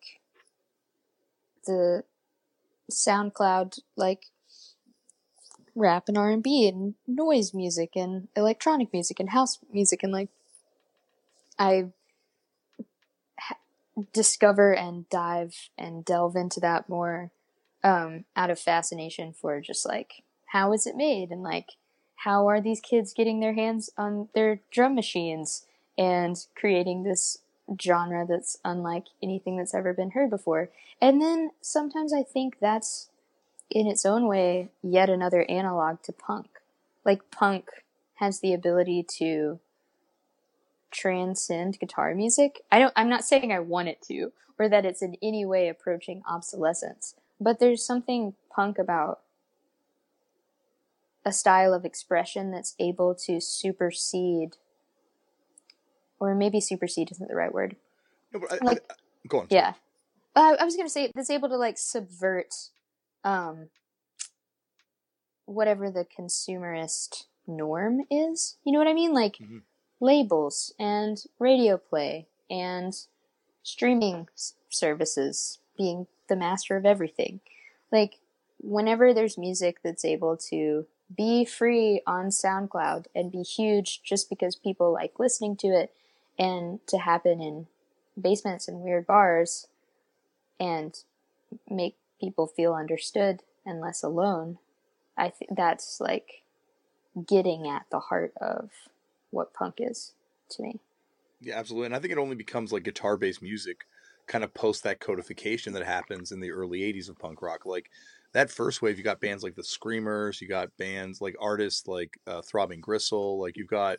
the SoundCloud like rap and R and B and noise music and electronic music and house music, and like I ha- discover and dive and delve into that more um out of fascination for just like how is it made, and like how are these kids getting their hands on their drum machines and creating this genre that's unlike anything that's ever been heard before? And then sometimes I think that's, in its own way, yet another analog to punk. Like, punk has the ability to transcend guitar music. I don't, I'm not saying I want it to, or that it's in any way approaching obsolescence, but there's something punk about a style of expression that's able to supersede, or maybe supersede isn't the right word. No, but I, like, I, I, go on. Yeah. Uh, I was going to say that's able to like subvert um, whatever the consumerist norm is. You know what I mean? Like mm-hmm. labels and radio play and streaming s- services being the master of everything. Like whenever there's music that's able to be free on SoundCloud and be huge just because people like listening to it, and to happen in basements and weird bars and make people feel understood and less alone, I think that's like getting at the heart of what punk is to me. Yeah, absolutely. And I think it only becomes like guitar-based music kind of post that codification that happens in the early eighties of punk rock. Like that first wave, you got bands like the Screamers, you got bands like artists like uh, Throbbing Gristle, like you've got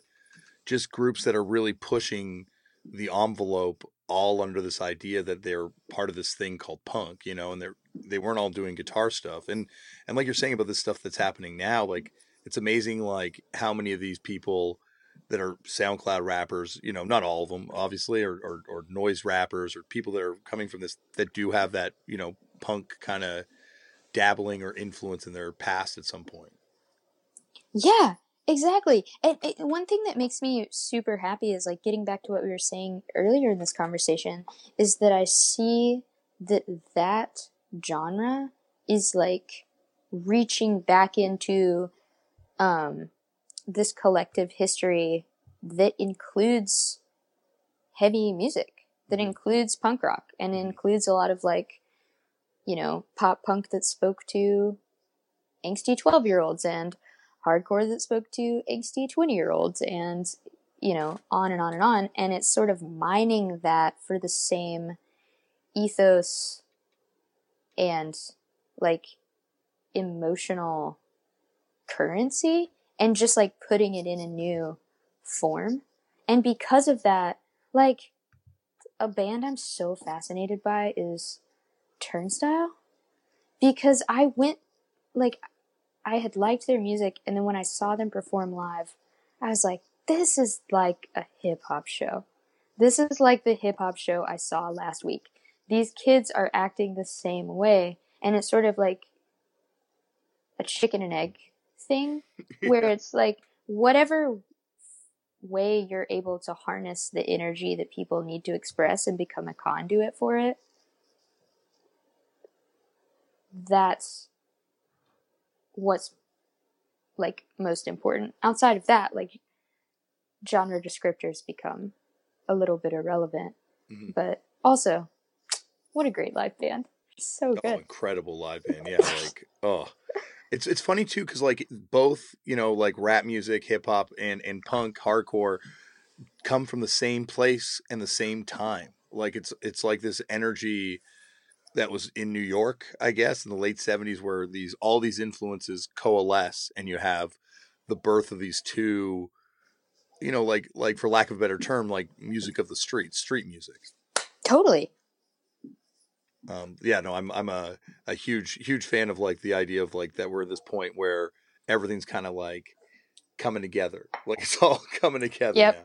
just groups that are really pushing the envelope, all under this idea that they're part of this thing called punk, you know, and they're, they weren't all doing guitar stuff. And, and like you're saying about this stuff that's happening now, like it's amazing, like how many of these people that are SoundCloud rappers, you know, not all of them obviously, or, or, or noise rappers, or people that are coming from this, that do have that, you know, punk kind of dabbling or influence in their past at some point. Yeah, exactly. And, and one thing that makes me super happy is like getting back to what we were saying earlier in this conversation, is that I see that that genre is like reaching back into um, this collective history that includes heavy music, that includes punk rock, and includes a lot of like, you know, pop punk that spoke to angsty twelve-year-olds and hardcore that spoke to angsty twenty-year-olds and, you know, on and on and on. And it's sort of mining that for the same ethos and, like, emotional currency and just, like, putting it in a new form. And because of that, like, a band I'm so fascinated by is Turnstile, because I went like I had liked their music, and then when I saw them perform live I was like, this is like a hip-hop show. This is like the hip-hop show I saw last week. These kids are acting the same way, and it's sort of like a chicken and egg thing, where it's like whatever way you're able to harness the energy that people need to express and become a conduit for it, that's what's like most important. Outside of that, like, genre descriptors become a little bit irrelevant. Mm-hmm. But also, what a great live band. So good. Oh, incredible live band. Yeah, like, oh, it's it's funny too, because like both, you know, like rap music, hip hop, and and punk hardcore come from the same place and the same time. Like it's it's like this energy that was in New York, I guess, in the late seventies, where these all these influences coalesce, and you have the birth of these two, you know, like like for lack of a better term, like music of the streets, street music. Totally. Um, yeah, no, I'm I'm a, a huge huge fan of like the idea of like that we're at this point where everything's kind of like coming together, like it's all coming together. Yep. Now.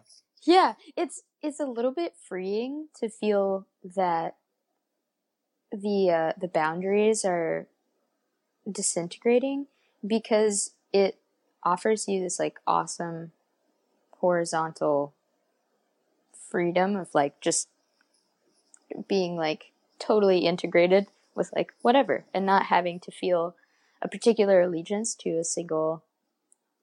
Yeah, it's it's a little bit freeing to feel that the uh, the boundaries are disintegrating, because it offers you this like awesome horizontal freedom of like just being like totally integrated with like whatever, and not having to feel a particular allegiance to a single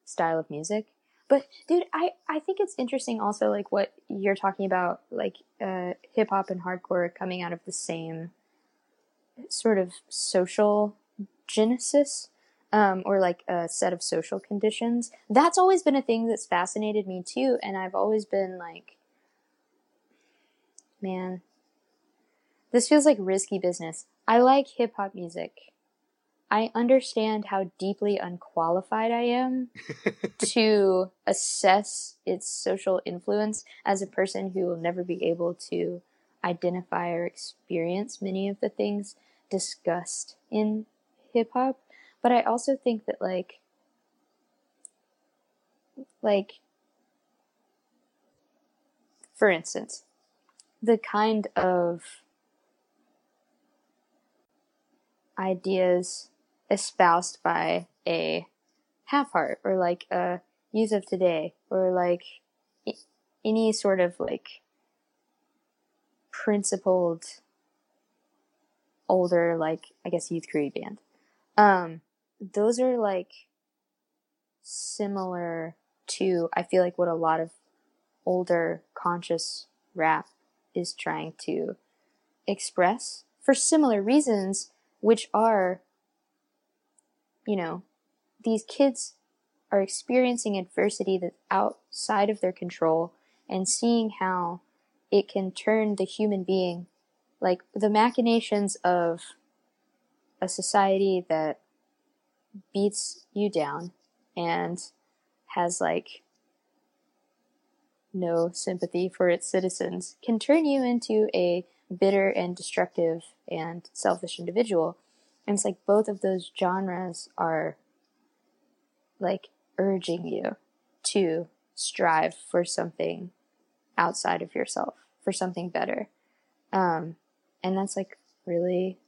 style of music. But dude, I, I think it's interesting also like what you're talking about, like uh, hip hop and hardcore coming out of the same sort of social genesis, um, or like a set of social conditions. That's always been a thing that's fascinated me too. And I've always been like, man, this feels like risky business. I like hip-hop music. I understand how deeply unqualified I am to assess its social influence as a person who will never be able to identify or experience many of the things discussed in hip-hop. But I also think that, like, like, for instance, the kind of ideas espoused by a half-heart or like a Youth of Today or like I- any sort of like principled older, like I guess youth Korea band, um those are like similar to, I feel like, what a lot of older conscious rap is trying to express for similar reasons, which are, you know, these kids are experiencing adversity that's outside of their control and seeing how it can turn the human being, like the machinations of a society that beats you down and has like no sympathy for its citizens, can turn you into a bitter and destructive and selfish individual. And it's like both of those genres are like urging you to strive for something outside of yourself, for something better. Um, and that's like really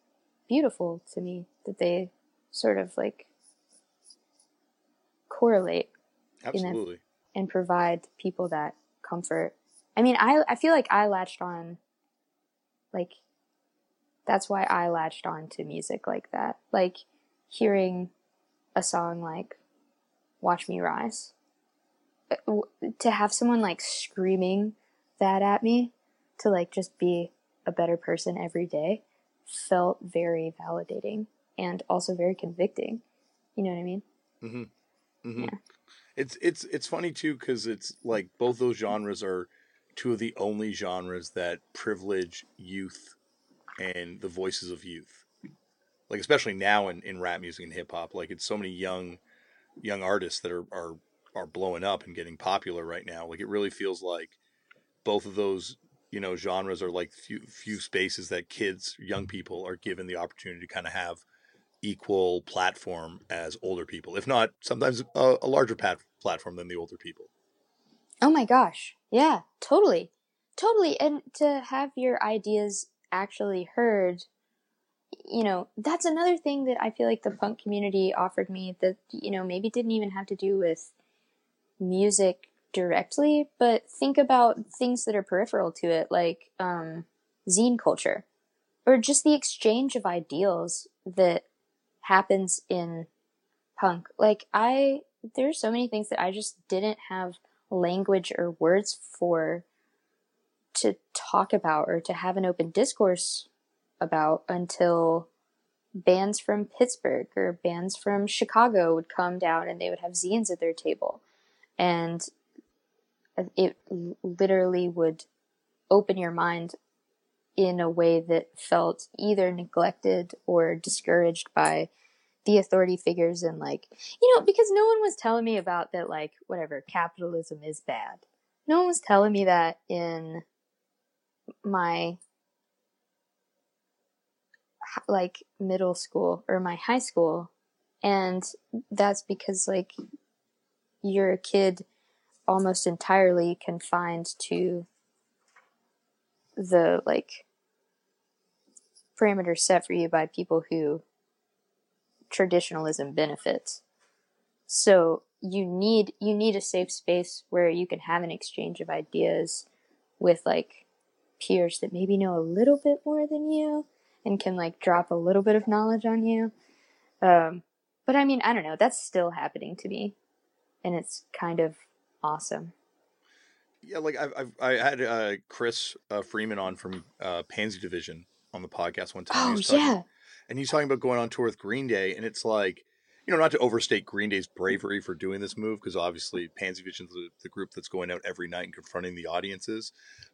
beautiful to me that they sort of like correlate. Absolutely. A, and provide people that comfort. I mean, I, I feel like I latched on Like, that's why I latched on to music like that. Like, hearing a song like Watch Me Rise, to have someone like screaming that at me to like just be a better person every day felt very validating and also very convicting. You know what I mean? Mm-hmm. Mm-hmm. Yeah. It's, it's, it's funny too, because it's like both those genres are two of the only genres that privilege youth and the voices of youth. Like, especially now in, in rap music and hip hop, like it's so many young, young artists that are, are, are blowing up and getting popular right now. Like, it really feels like both of those, you know, genres are like few, few spaces that kids, young people are given the opportunity to kind of have equal platform as older people, if not sometimes a, a larger pat- platform than the older people. Oh my gosh. Yeah, totally. Totally, and to have your ideas actually heard, you know, that's another thing that I feel like the punk community offered me that, you know, maybe didn't even have to do with music directly, but think about things that are peripheral to it, like um, zine culture, or just the exchange of ideals that happens in punk. Like, I, there are so many things that I just didn't have language or words for to talk about or to have an open discourse about until bands from Pittsburgh or bands from Chicago would come down and they would have zines at their table. And it literally would open your mind in a way that felt either neglected or discouraged by the authority figures. And like, you know, because no one was telling me about that, like, whatever, capitalism is bad. No one was telling me that in my like middle school or my high school. And that's because like you're a kid almost entirely confined to the like parameters set for you by people who traditionalism benefits. So you need, you need a safe space where you can have an exchange of ideas with like peers that maybe know a little bit more than you and can like drop a little bit of knowledge on you. Um, but I mean, I don't know, that's still happening to me and it's kind of awesome. Yeah. Like I've, I've I had uh Chris uh, Freeman on from uh Pansy Division on the podcast one time. Oh, he was yeah. Talking, and he's talking about going on tour with Green Day, and it's like, you know, not to overstate Green Day's bravery for doing this move, because obviously Pansy Vision's the, the group that's going out every night and confronting the audiences.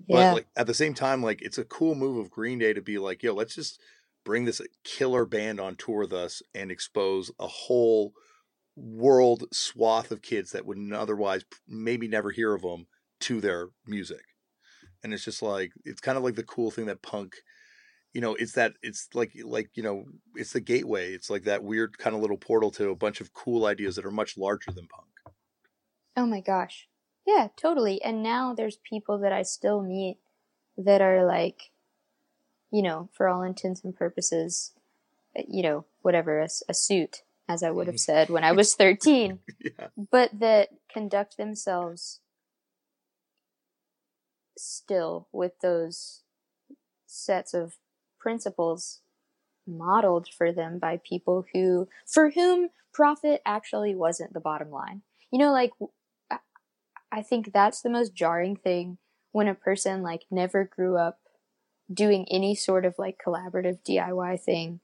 Yeah. But like, at the same time, like it's a cool move of Green Day to be like, yo, let's just bring this killer band on tour with us and expose a whole world swath of kids that would otherwise maybe never hear of them to their music. And it's just like, it's kind of like the cool thing that punk, you know, it's that, it's like, like, you know, it's the gateway. It's like that weird kind of little portal to a bunch of cool ideas that are much larger than punk. Oh my gosh. Yeah, totally. And now there's people that I still meet that are like, you know, for all intents and purposes, you know, whatever, a, a suit, as I would have said when I was thirteen, yeah. But that conduct themselves still with those sets of principles modeled for them by people who, for whom profit actually wasn't the bottom line. You know, like, I think that's the most jarring thing when a person like never grew up doing any sort of like collaborative D I Y thing.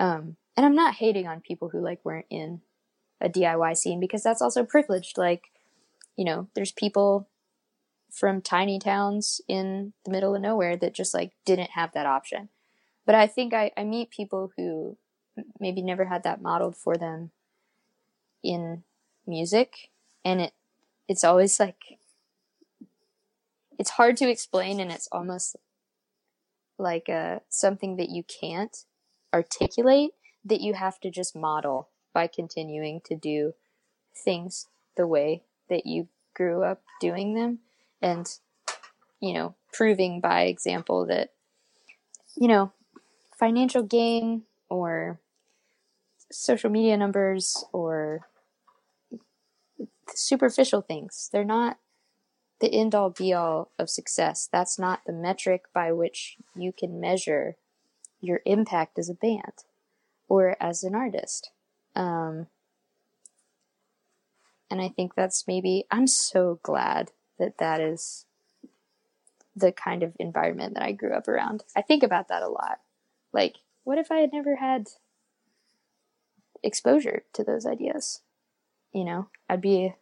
Um, and I'm not hating on people who like weren't in a D I Y scene, because that's also privileged. Like, you know, there's people from tiny towns in the middle of nowhere that just like didn't have that option. But I think I, I meet people who maybe never had that modeled for them in music. And it it's always like, it's hard to explain, and it's almost like a, something that you can't articulate, that you have to just model by continuing to do things the way that you grew up doing them. And, you know, proving by example that, you know, financial gain or social media numbers or superficial things, they're not the end all be all of success. That's not the metric by which you can measure your impact as a band or as an artist. Um, and I think that's maybe, I'm so glad that that is the kind of environment that I grew up around. I think about that a lot. Like, what if I had never had exposure to those ideas? You know, I'd be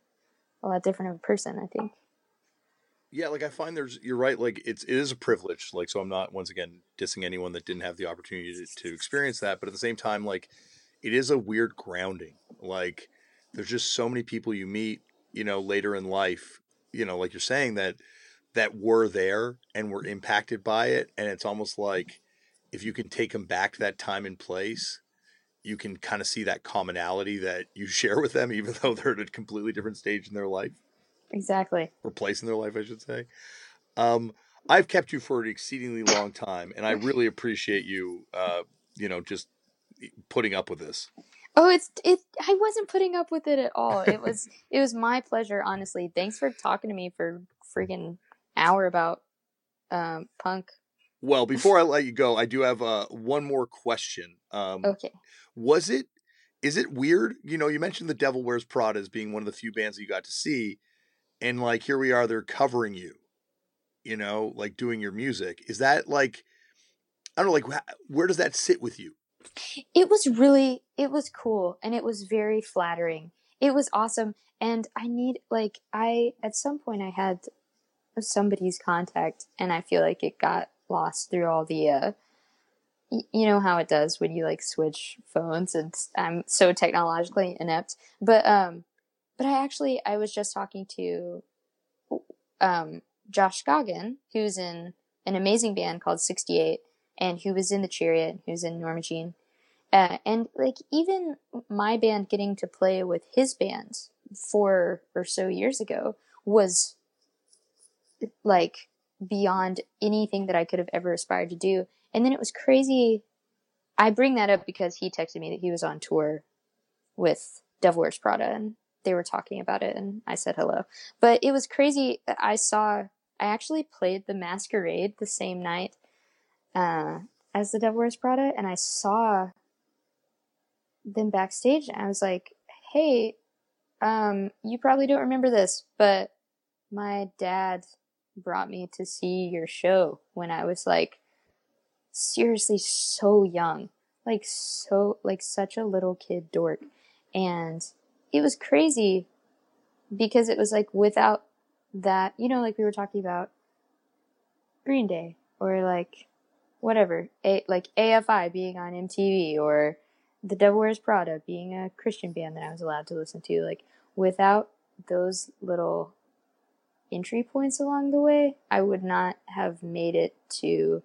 a lot different of a person, I think. Yeah, like I find there's, you're right, like it's, it is a privilege. Like, so I'm not, once again, dissing anyone that didn't have the opportunity to, to experience that. But at the same time, like, it is a weird grounding. Like, there's just so many people you meet, you know, later in life, you know, like you're saying, that that were there and were impacted by it. And it's almost like if you can take them back to that time and place, you can kind of see that commonality that you share with them, even though they're at a completely different stage in their life. Exactly. Or place in their life, I should say. Um, I've kept you for an exceedingly long time, and I really appreciate you, uh, you know, just putting up with this. Oh, it's it. I wasn't putting up with it at all. It was it was my pleasure, honestly. Thanks for talking to me for a freaking hour about um, punk. Well, before I let you go, I do have uh, one more question. Um, okay. Was it? Is it weird? You know, you mentioned The Devil Wears Prada as being one of the few bands that you got to see, and like here we are, they're covering you. You know, like doing your music. Is that like, I don't know, like where does that sit with you? It was really, it was cool. And it was very flattering. It was awesome. And I need, like I, at some point I had somebody's contact and I feel like it got lost through all the, uh, y- you know how it does when you like switch phones and I'm so technologically inept, but, um, but I actually, I was just talking to, um, Josh Goggin, who's in an amazing band called sixty-eight, and who was in The Chariot, who's in Norma Jean. Uh, and, like, even my band getting to play with his band four or so years ago was, like, beyond anything that I could have ever aspired to do. And then it was crazy. I bring that up because he texted me that he was on tour with Devil Wears Prada, and they were talking about it, and I said hello. But it was crazy. I saw... I actually played The Masquerade the same night uh, as The Devil Wears Prada, and I saw them backstage, and I was like, hey, um, you probably don't remember this, but my dad brought me to see your show when I was, like, seriously so young. Like, so... Like, such a little kid dork. And... It was crazy because it was like without that, you know, like we were talking about Green Day or like whatever, a, like A F I being on M T V or The Devil Wears Prada being a Christian band that I was allowed to listen to. Like without those little entry points along the way, I would not have made it to,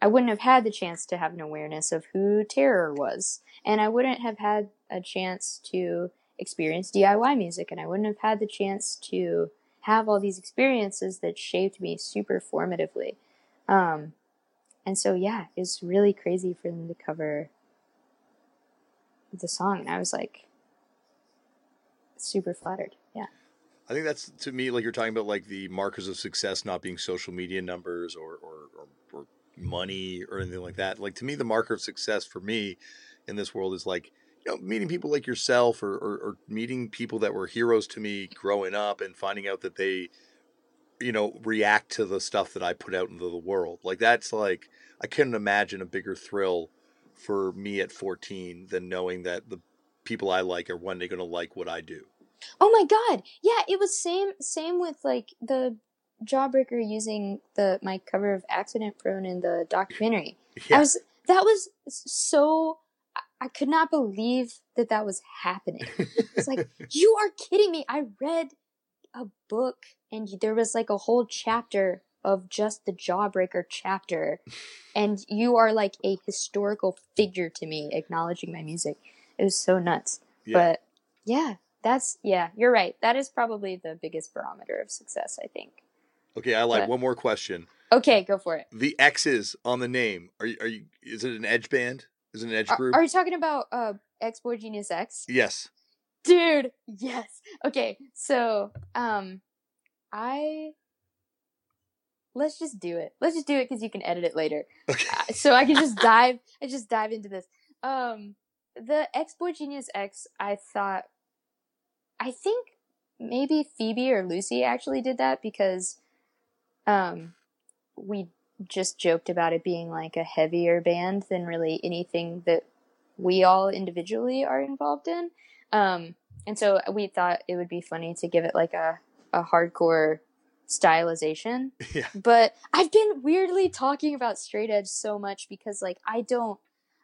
I wouldn't have had the chance to have an awareness of who Terror was. And I wouldn't have had a chance to experience D I Y music, and I wouldn't have had the chance to have all these experiences that shaped me super formatively. Um, and so, yeah, it's really crazy for them to cover the song. And I was like super flattered. Yeah. I think that's, to me, like you're talking about like the markers of success not being social media numbers or, or, or, or money or anything like that. Like to me, the marker of success for me in this world is like, you know, meeting people like yourself or, or, or meeting people that were heroes to me growing up and finding out that they, you know, react to the stuff that I put out into the world. Like that's like, I couldn't imagine a bigger thrill for me at fourteen than knowing that the people I like are one day going to like what I do. Oh my God. Yeah. It was same, same with like the Jawbreaker using the, my cover of Accident Prone in the documentary. Yeah. I was, that was so I could not believe that that was happening. It's like, you are kidding me. I read a book and there was like a whole chapter of just the Jawbreaker chapter. And you are like a historical figure to me acknowledging my music. It was so nuts. Yeah. But yeah, that's, yeah, you're right. That is probably the biggest barometer of success, I think. Okay. I like but, one more question. Okay. Go for it. The X's on the name. Are you, are you, is it an edge band? Is an edge group. Are, are you talking about uh, X Boy Genius X? Yes. Dude, yes. Okay, so um, I let's just do it. Let's just do it because you can edit it later. Okay. Uh, so I can just dive. I just dive into this. Um, the X Boy Genius X. I thought. I think maybe Phoebe or Lucy actually did that because, um, we. just joked about it being like a heavier band than really anything that we all individually are involved in. Um, and so we thought it would be funny to give it like a, a hardcore stylization, yeah. But I've been weirdly talking about straight edge so much because like, I don't,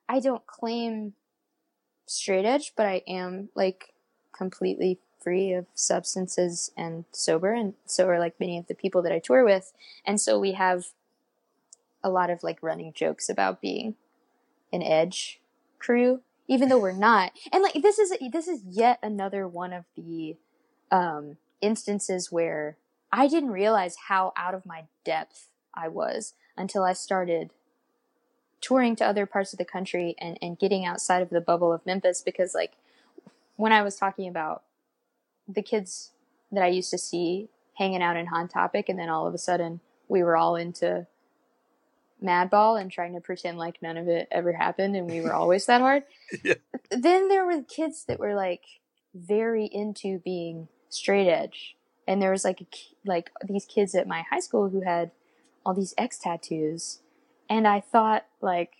I don't claim straight edge, but I am like completely free of substances and sober. And so are like many of the people that I tour with. And so we have a lot of like running jokes about being an edge crew, even though we're not. And like, this is, this is yet another one of the, um, instances where I didn't realize how out of my depth I was until I started touring to other parts of the country and, and getting outside of the bubble of Memphis. Because, like, when I was talking about the kids that I used to see hanging out in Hot Topic, and then all of a sudden we were all into Madball and trying to pretend like none of it ever happened and we were always that hard. Yeah. Then there were kids that were, like, very into being straight edge. And there was, like, a, like these kids at my high school who had all these X tattoos. And I thought, like,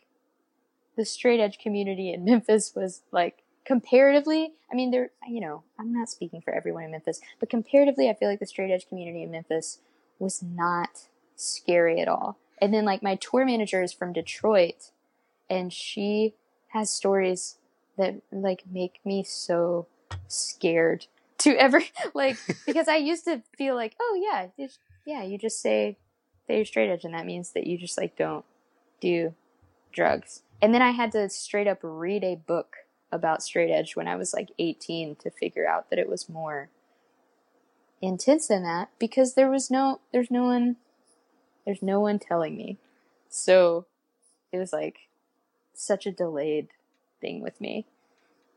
the straight edge community in Memphis was, like, comparatively, I mean, there, you know, I'm not speaking for everyone in Memphis, but comparatively, I feel like the straight edge community in Memphis was not scary at all. And then, like, my tour manager is from Detroit, and she has stories that, like, make me so scared to ever, like, because I used to feel like, oh, yeah, just, yeah, you just say that you're straight edge, and that means that you just, like, don't do drugs. And then I had to straight up read a book about straight edge when I was, like, eighteen to figure out that it was more intense than that, because there was no, there's no one, there's no one telling me. So it was, like, such a delayed thing with me.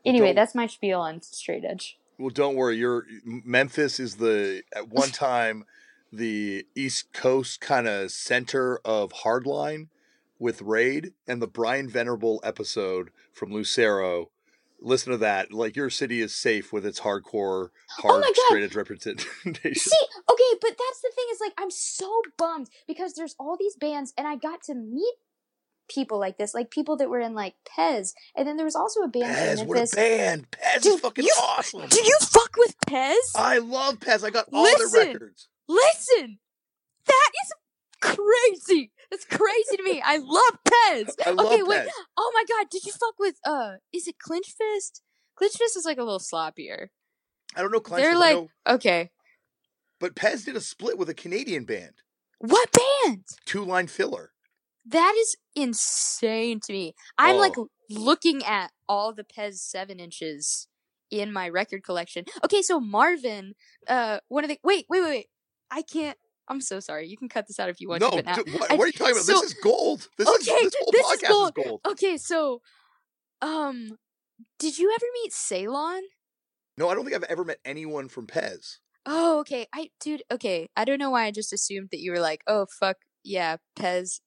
Anyway, don't, that's my spiel on straight edge. Well, don't worry. You're, Memphis is the, at one time, the East Coast kind of center of hardline with Raid and the Brian Venerable episode from Lucero. Listen to that. Like, your city is safe with its hardcore, hard, oh straight edge representation. See, okay, but that's the thing is, like, I'm so bummed because there's all these bands and I got to meet people like this, like people that were in, like, Pez. And then there was also a band. Pez, in what a band. Pez Dude, is fucking you, awesome. Do you fuck with Pez? I love Pez. I got all listen, their records. Listen, that is crazy. That's crazy to me. I love Pez. I love okay, Pez. Wait. Oh my god, did you fuck with uh is it Clinch Fist? Clinch Fist is, like, a little sloppier. I don't know Clinch Fist. They're like know... okay. But Pez did a split with a Canadian band. What band? Two Line Filler. That is insane to me. I'm oh. like looking at all the Pez seven inches in my record collection. Okay, so Marvin, uh one of the wait, wait, wait, wait. I can't I'm so sorry. You can cut this out if you want no, to. No, what, what are you talking about? So, this is gold. This okay, is this whole this podcast is gold. is gold. Okay, so, um, did you ever meet Ceylon? No, I don't think I've ever met anyone from Pez. Oh, okay. I, dude, okay. I don't know why I just assumed that you were like, oh, fuck, yeah, Pez.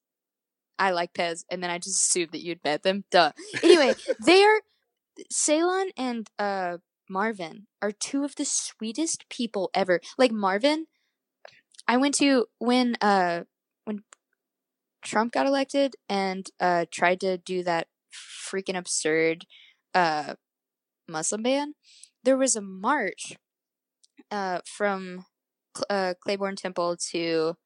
I like Pez. And then I just assumed that you'd met them. Duh. Anyway, they are, Ceylon and uh Marvin are two of the sweetest people ever. Like, Marvin... I went to when uh, when Trump got elected and uh, tried to do that freaking absurd uh, Muslim ban. There was a march uh, from uh, Claiborne Temple to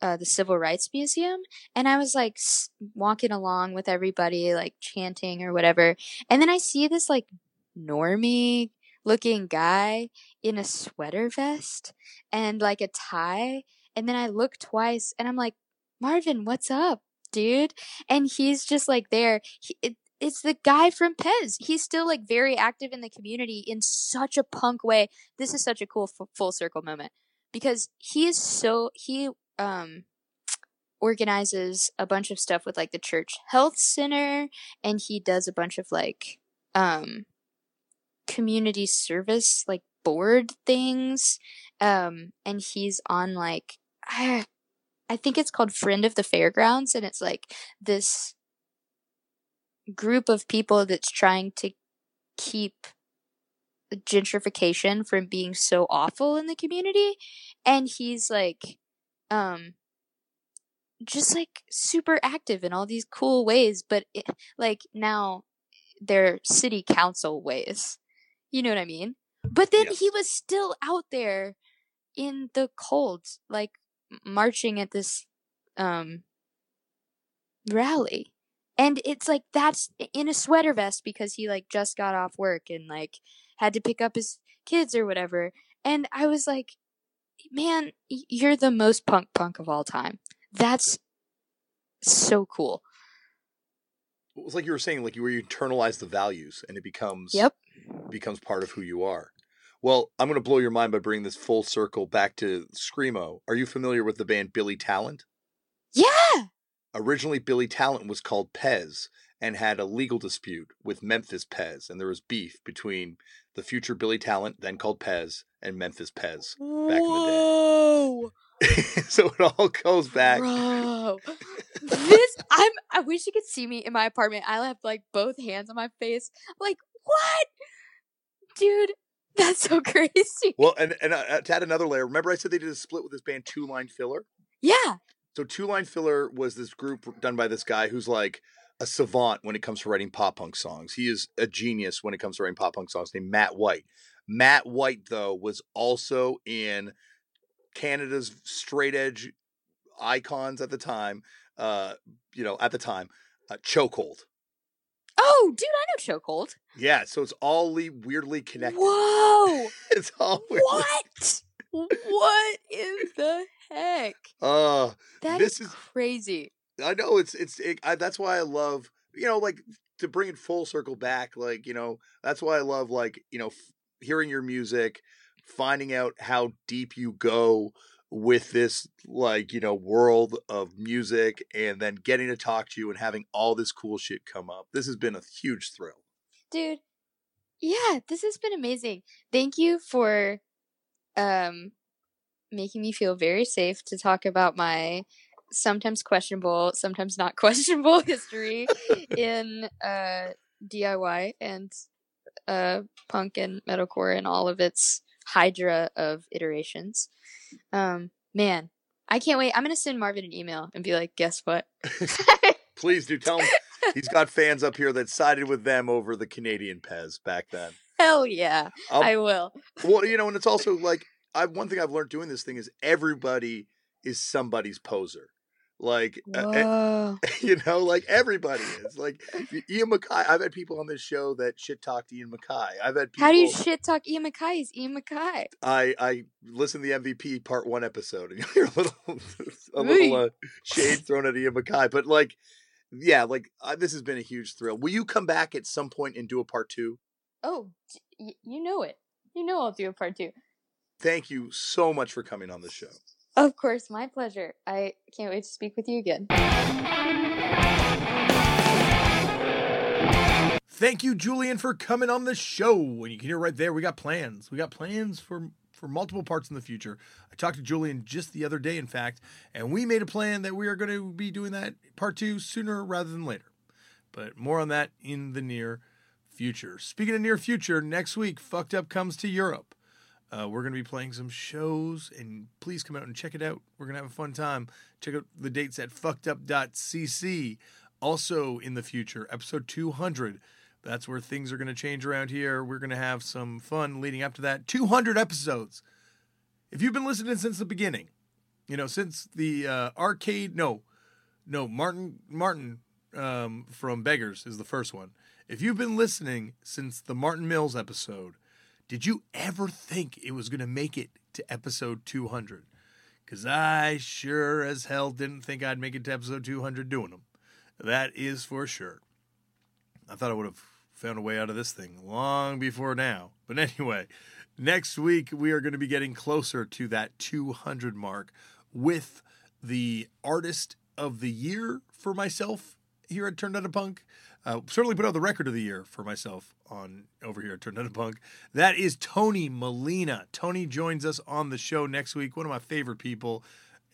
uh, the Civil Rights Museum, and I was like walking along with everybody, like chanting or whatever. And then I see this like normie looking guy in a sweater vest and like a tie, and then I look twice and I'm like, Marvin, what's up, dude? And he's just like there. He, it, it's the guy from Pez. He's still like very active in the community in such a punk way. This is such a cool f- full circle moment because he is so he um organizes a bunch of stuff with like the church health center, and he does a bunch of like um community service like board things, um and he's on like I, I think it's called Friend of the Fairgrounds, and it's like this group of people that's trying to keep gentrification from being so awful in the community. And he's like um just like super active in all these cool ways, but it, like now they're city council ways. You know what I mean? But then yes. He was still out there in the cold, like marching at this um, rally. And it's like, that's in a sweater vest because he like just got off work and like had to pick up his kids or whatever. And I was like, man, you're the most punk punk of all time. That's so cool. It was like you were saying, like you where you internalize the values and it becomes, yep. becomes part of who you are. Well, I'm going to blow your mind by bringing this full circle back to Screamo. Are you familiar with the band Billy Talent? Yeah! Originally, Billy Talent was called Pez and had a legal dispute with Memphis Pez, and there was beef between the future Billy Talent, then called Pez, and Memphis Pez back Whoa. in the day. So it all goes back. Bro, this, I'm, I wish you could see me in my apartment. I have like both hands on my face. I'm like, what? Dude, that's so crazy. Well, and, and uh, to add another layer, remember I said they did a split with this band Two Line Filler? Yeah. So Two Line Filler was this group done by this guy who's like a savant when it comes to writing pop punk songs. He is a genius when it comes to writing pop punk songs, named Matt White. Matt White, though, was also in Canada's straight edge icons at the time, uh, you know, at the time, uh, Chokehold. Oh, dude, I know Chokehold. Yeah, so it's all weirdly connected. Whoa! It's all weirdly... What? What in the heck? Uh, that this is, is crazy. I know, it's, it's, it, I, that's why I love, you know, like, to bring it full circle back, like, you know, that's why I love, like, you know, f- hearing your music, finding out how deep you go with this, like, you know, world of music, and then getting to talk to you and having all this cool shit come up. This has been a huge thrill. Dude, yeah, this has been amazing. Thank you for um, making me feel very safe to talk about my sometimes questionable, sometimes not questionable history in uh, D I Y and uh, punk and metalcore and all of its hydra of iterations. Um man, I can't wait. I'm gonna send Marvin an email and be like, guess what? Please do. Tell him he's got fans up here that sided with them over the Canadian Pez back then. Hell yeah. I'll, I will. Well, you know, and it's also like, I one thing I've learned doing this thing is everybody is somebody's poser. Like, uh, and, you know, like everybody is. Like, Ian MacKay. I've had people on this show that shit talked Ian MacKay. I've had people. How do you shit talk Ian MacKay? He's Ian MacKay. I, I listened to the M V P part one episode, and you hear a little, a little uh, shade thrown at Ian MacKay. But, like, yeah, like, uh, this has been a huge thrill. Will you come back at some point and do a part two? Oh, y- you know it. You know I'll do a part two. Thank you so much for coming on the show. Of course, my pleasure. I can't wait to speak with you again. Thank you, Julien, for coming on the show. And you can hear right there, we got plans. We got plans for, for multiple parts in the future. I talked to Julien just the other day, in fact, and we made a plan that we are going to be doing that part two sooner rather than later. But more on that in the near future. Speaking of near future, next week, Fucked Up comes to Europe. Uh, we're going to be playing some shows, and please come out and check it out. We're going to have a fun time. Check out the dates at fucked up dot c c. Also in the future, episode two hundred. That's where things are going to change around here. We're going to have some fun leading up to that. two hundred episodes. If you've been listening since the beginning, you know, since the uh, arcade, no, no, Martin, Martin um, from Beggars is the first one. If you've been listening since the Martin Mills episode, did you ever think it was going to make it to episode two hundred? Because I sure as hell didn't think I'd make it to episode two hundred doing them. That is for sure. I thought I would have found a way out of this thing long before now. But anyway, next week we are going to be getting closer to that two hundred mark with the Artist of the Year for myself here at Turned Out a Punk. Uh, certainly put out the record of the year for myself on over here at Turned Out a Punk. That is Tony Molina. Tony joins us on the show next week. One of my favorite people,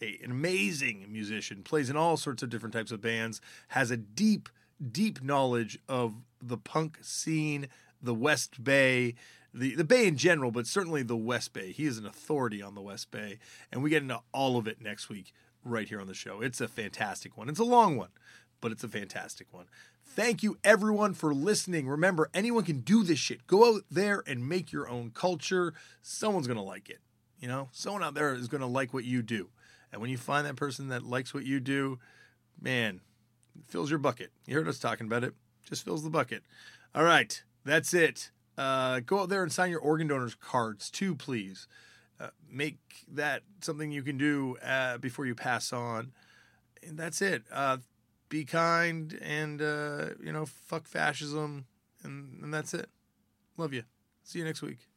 a, an amazing musician, plays in all sorts of different types of bands, has a deep, deep knowledge of the punk scene, the West Bay, the, the Bay in general, but certainly the West Bay. He is an authority on the West Bay, and we get into all of it next week right here on the show. It's a fantastic one. It's a long one, but it's a fantastic one. Thank you, everyone, for listening. Remember, anyone can do this shit. Go out there and make your own culture. Someone's going to like it. You know, someone out there is going to like what you do. And when you find that person that likes what you do, man, it fills your bucket. You heard us talking about it. Just fills the bucket. All right, that's it. Uh, go out there and sign your organ donors cards, too, please. Uh, make that something you can do uh, before you pass on. And that's it. Uh Be kind and, uh, you know, fuck fascism. And, and that's it. Love you. See you next week.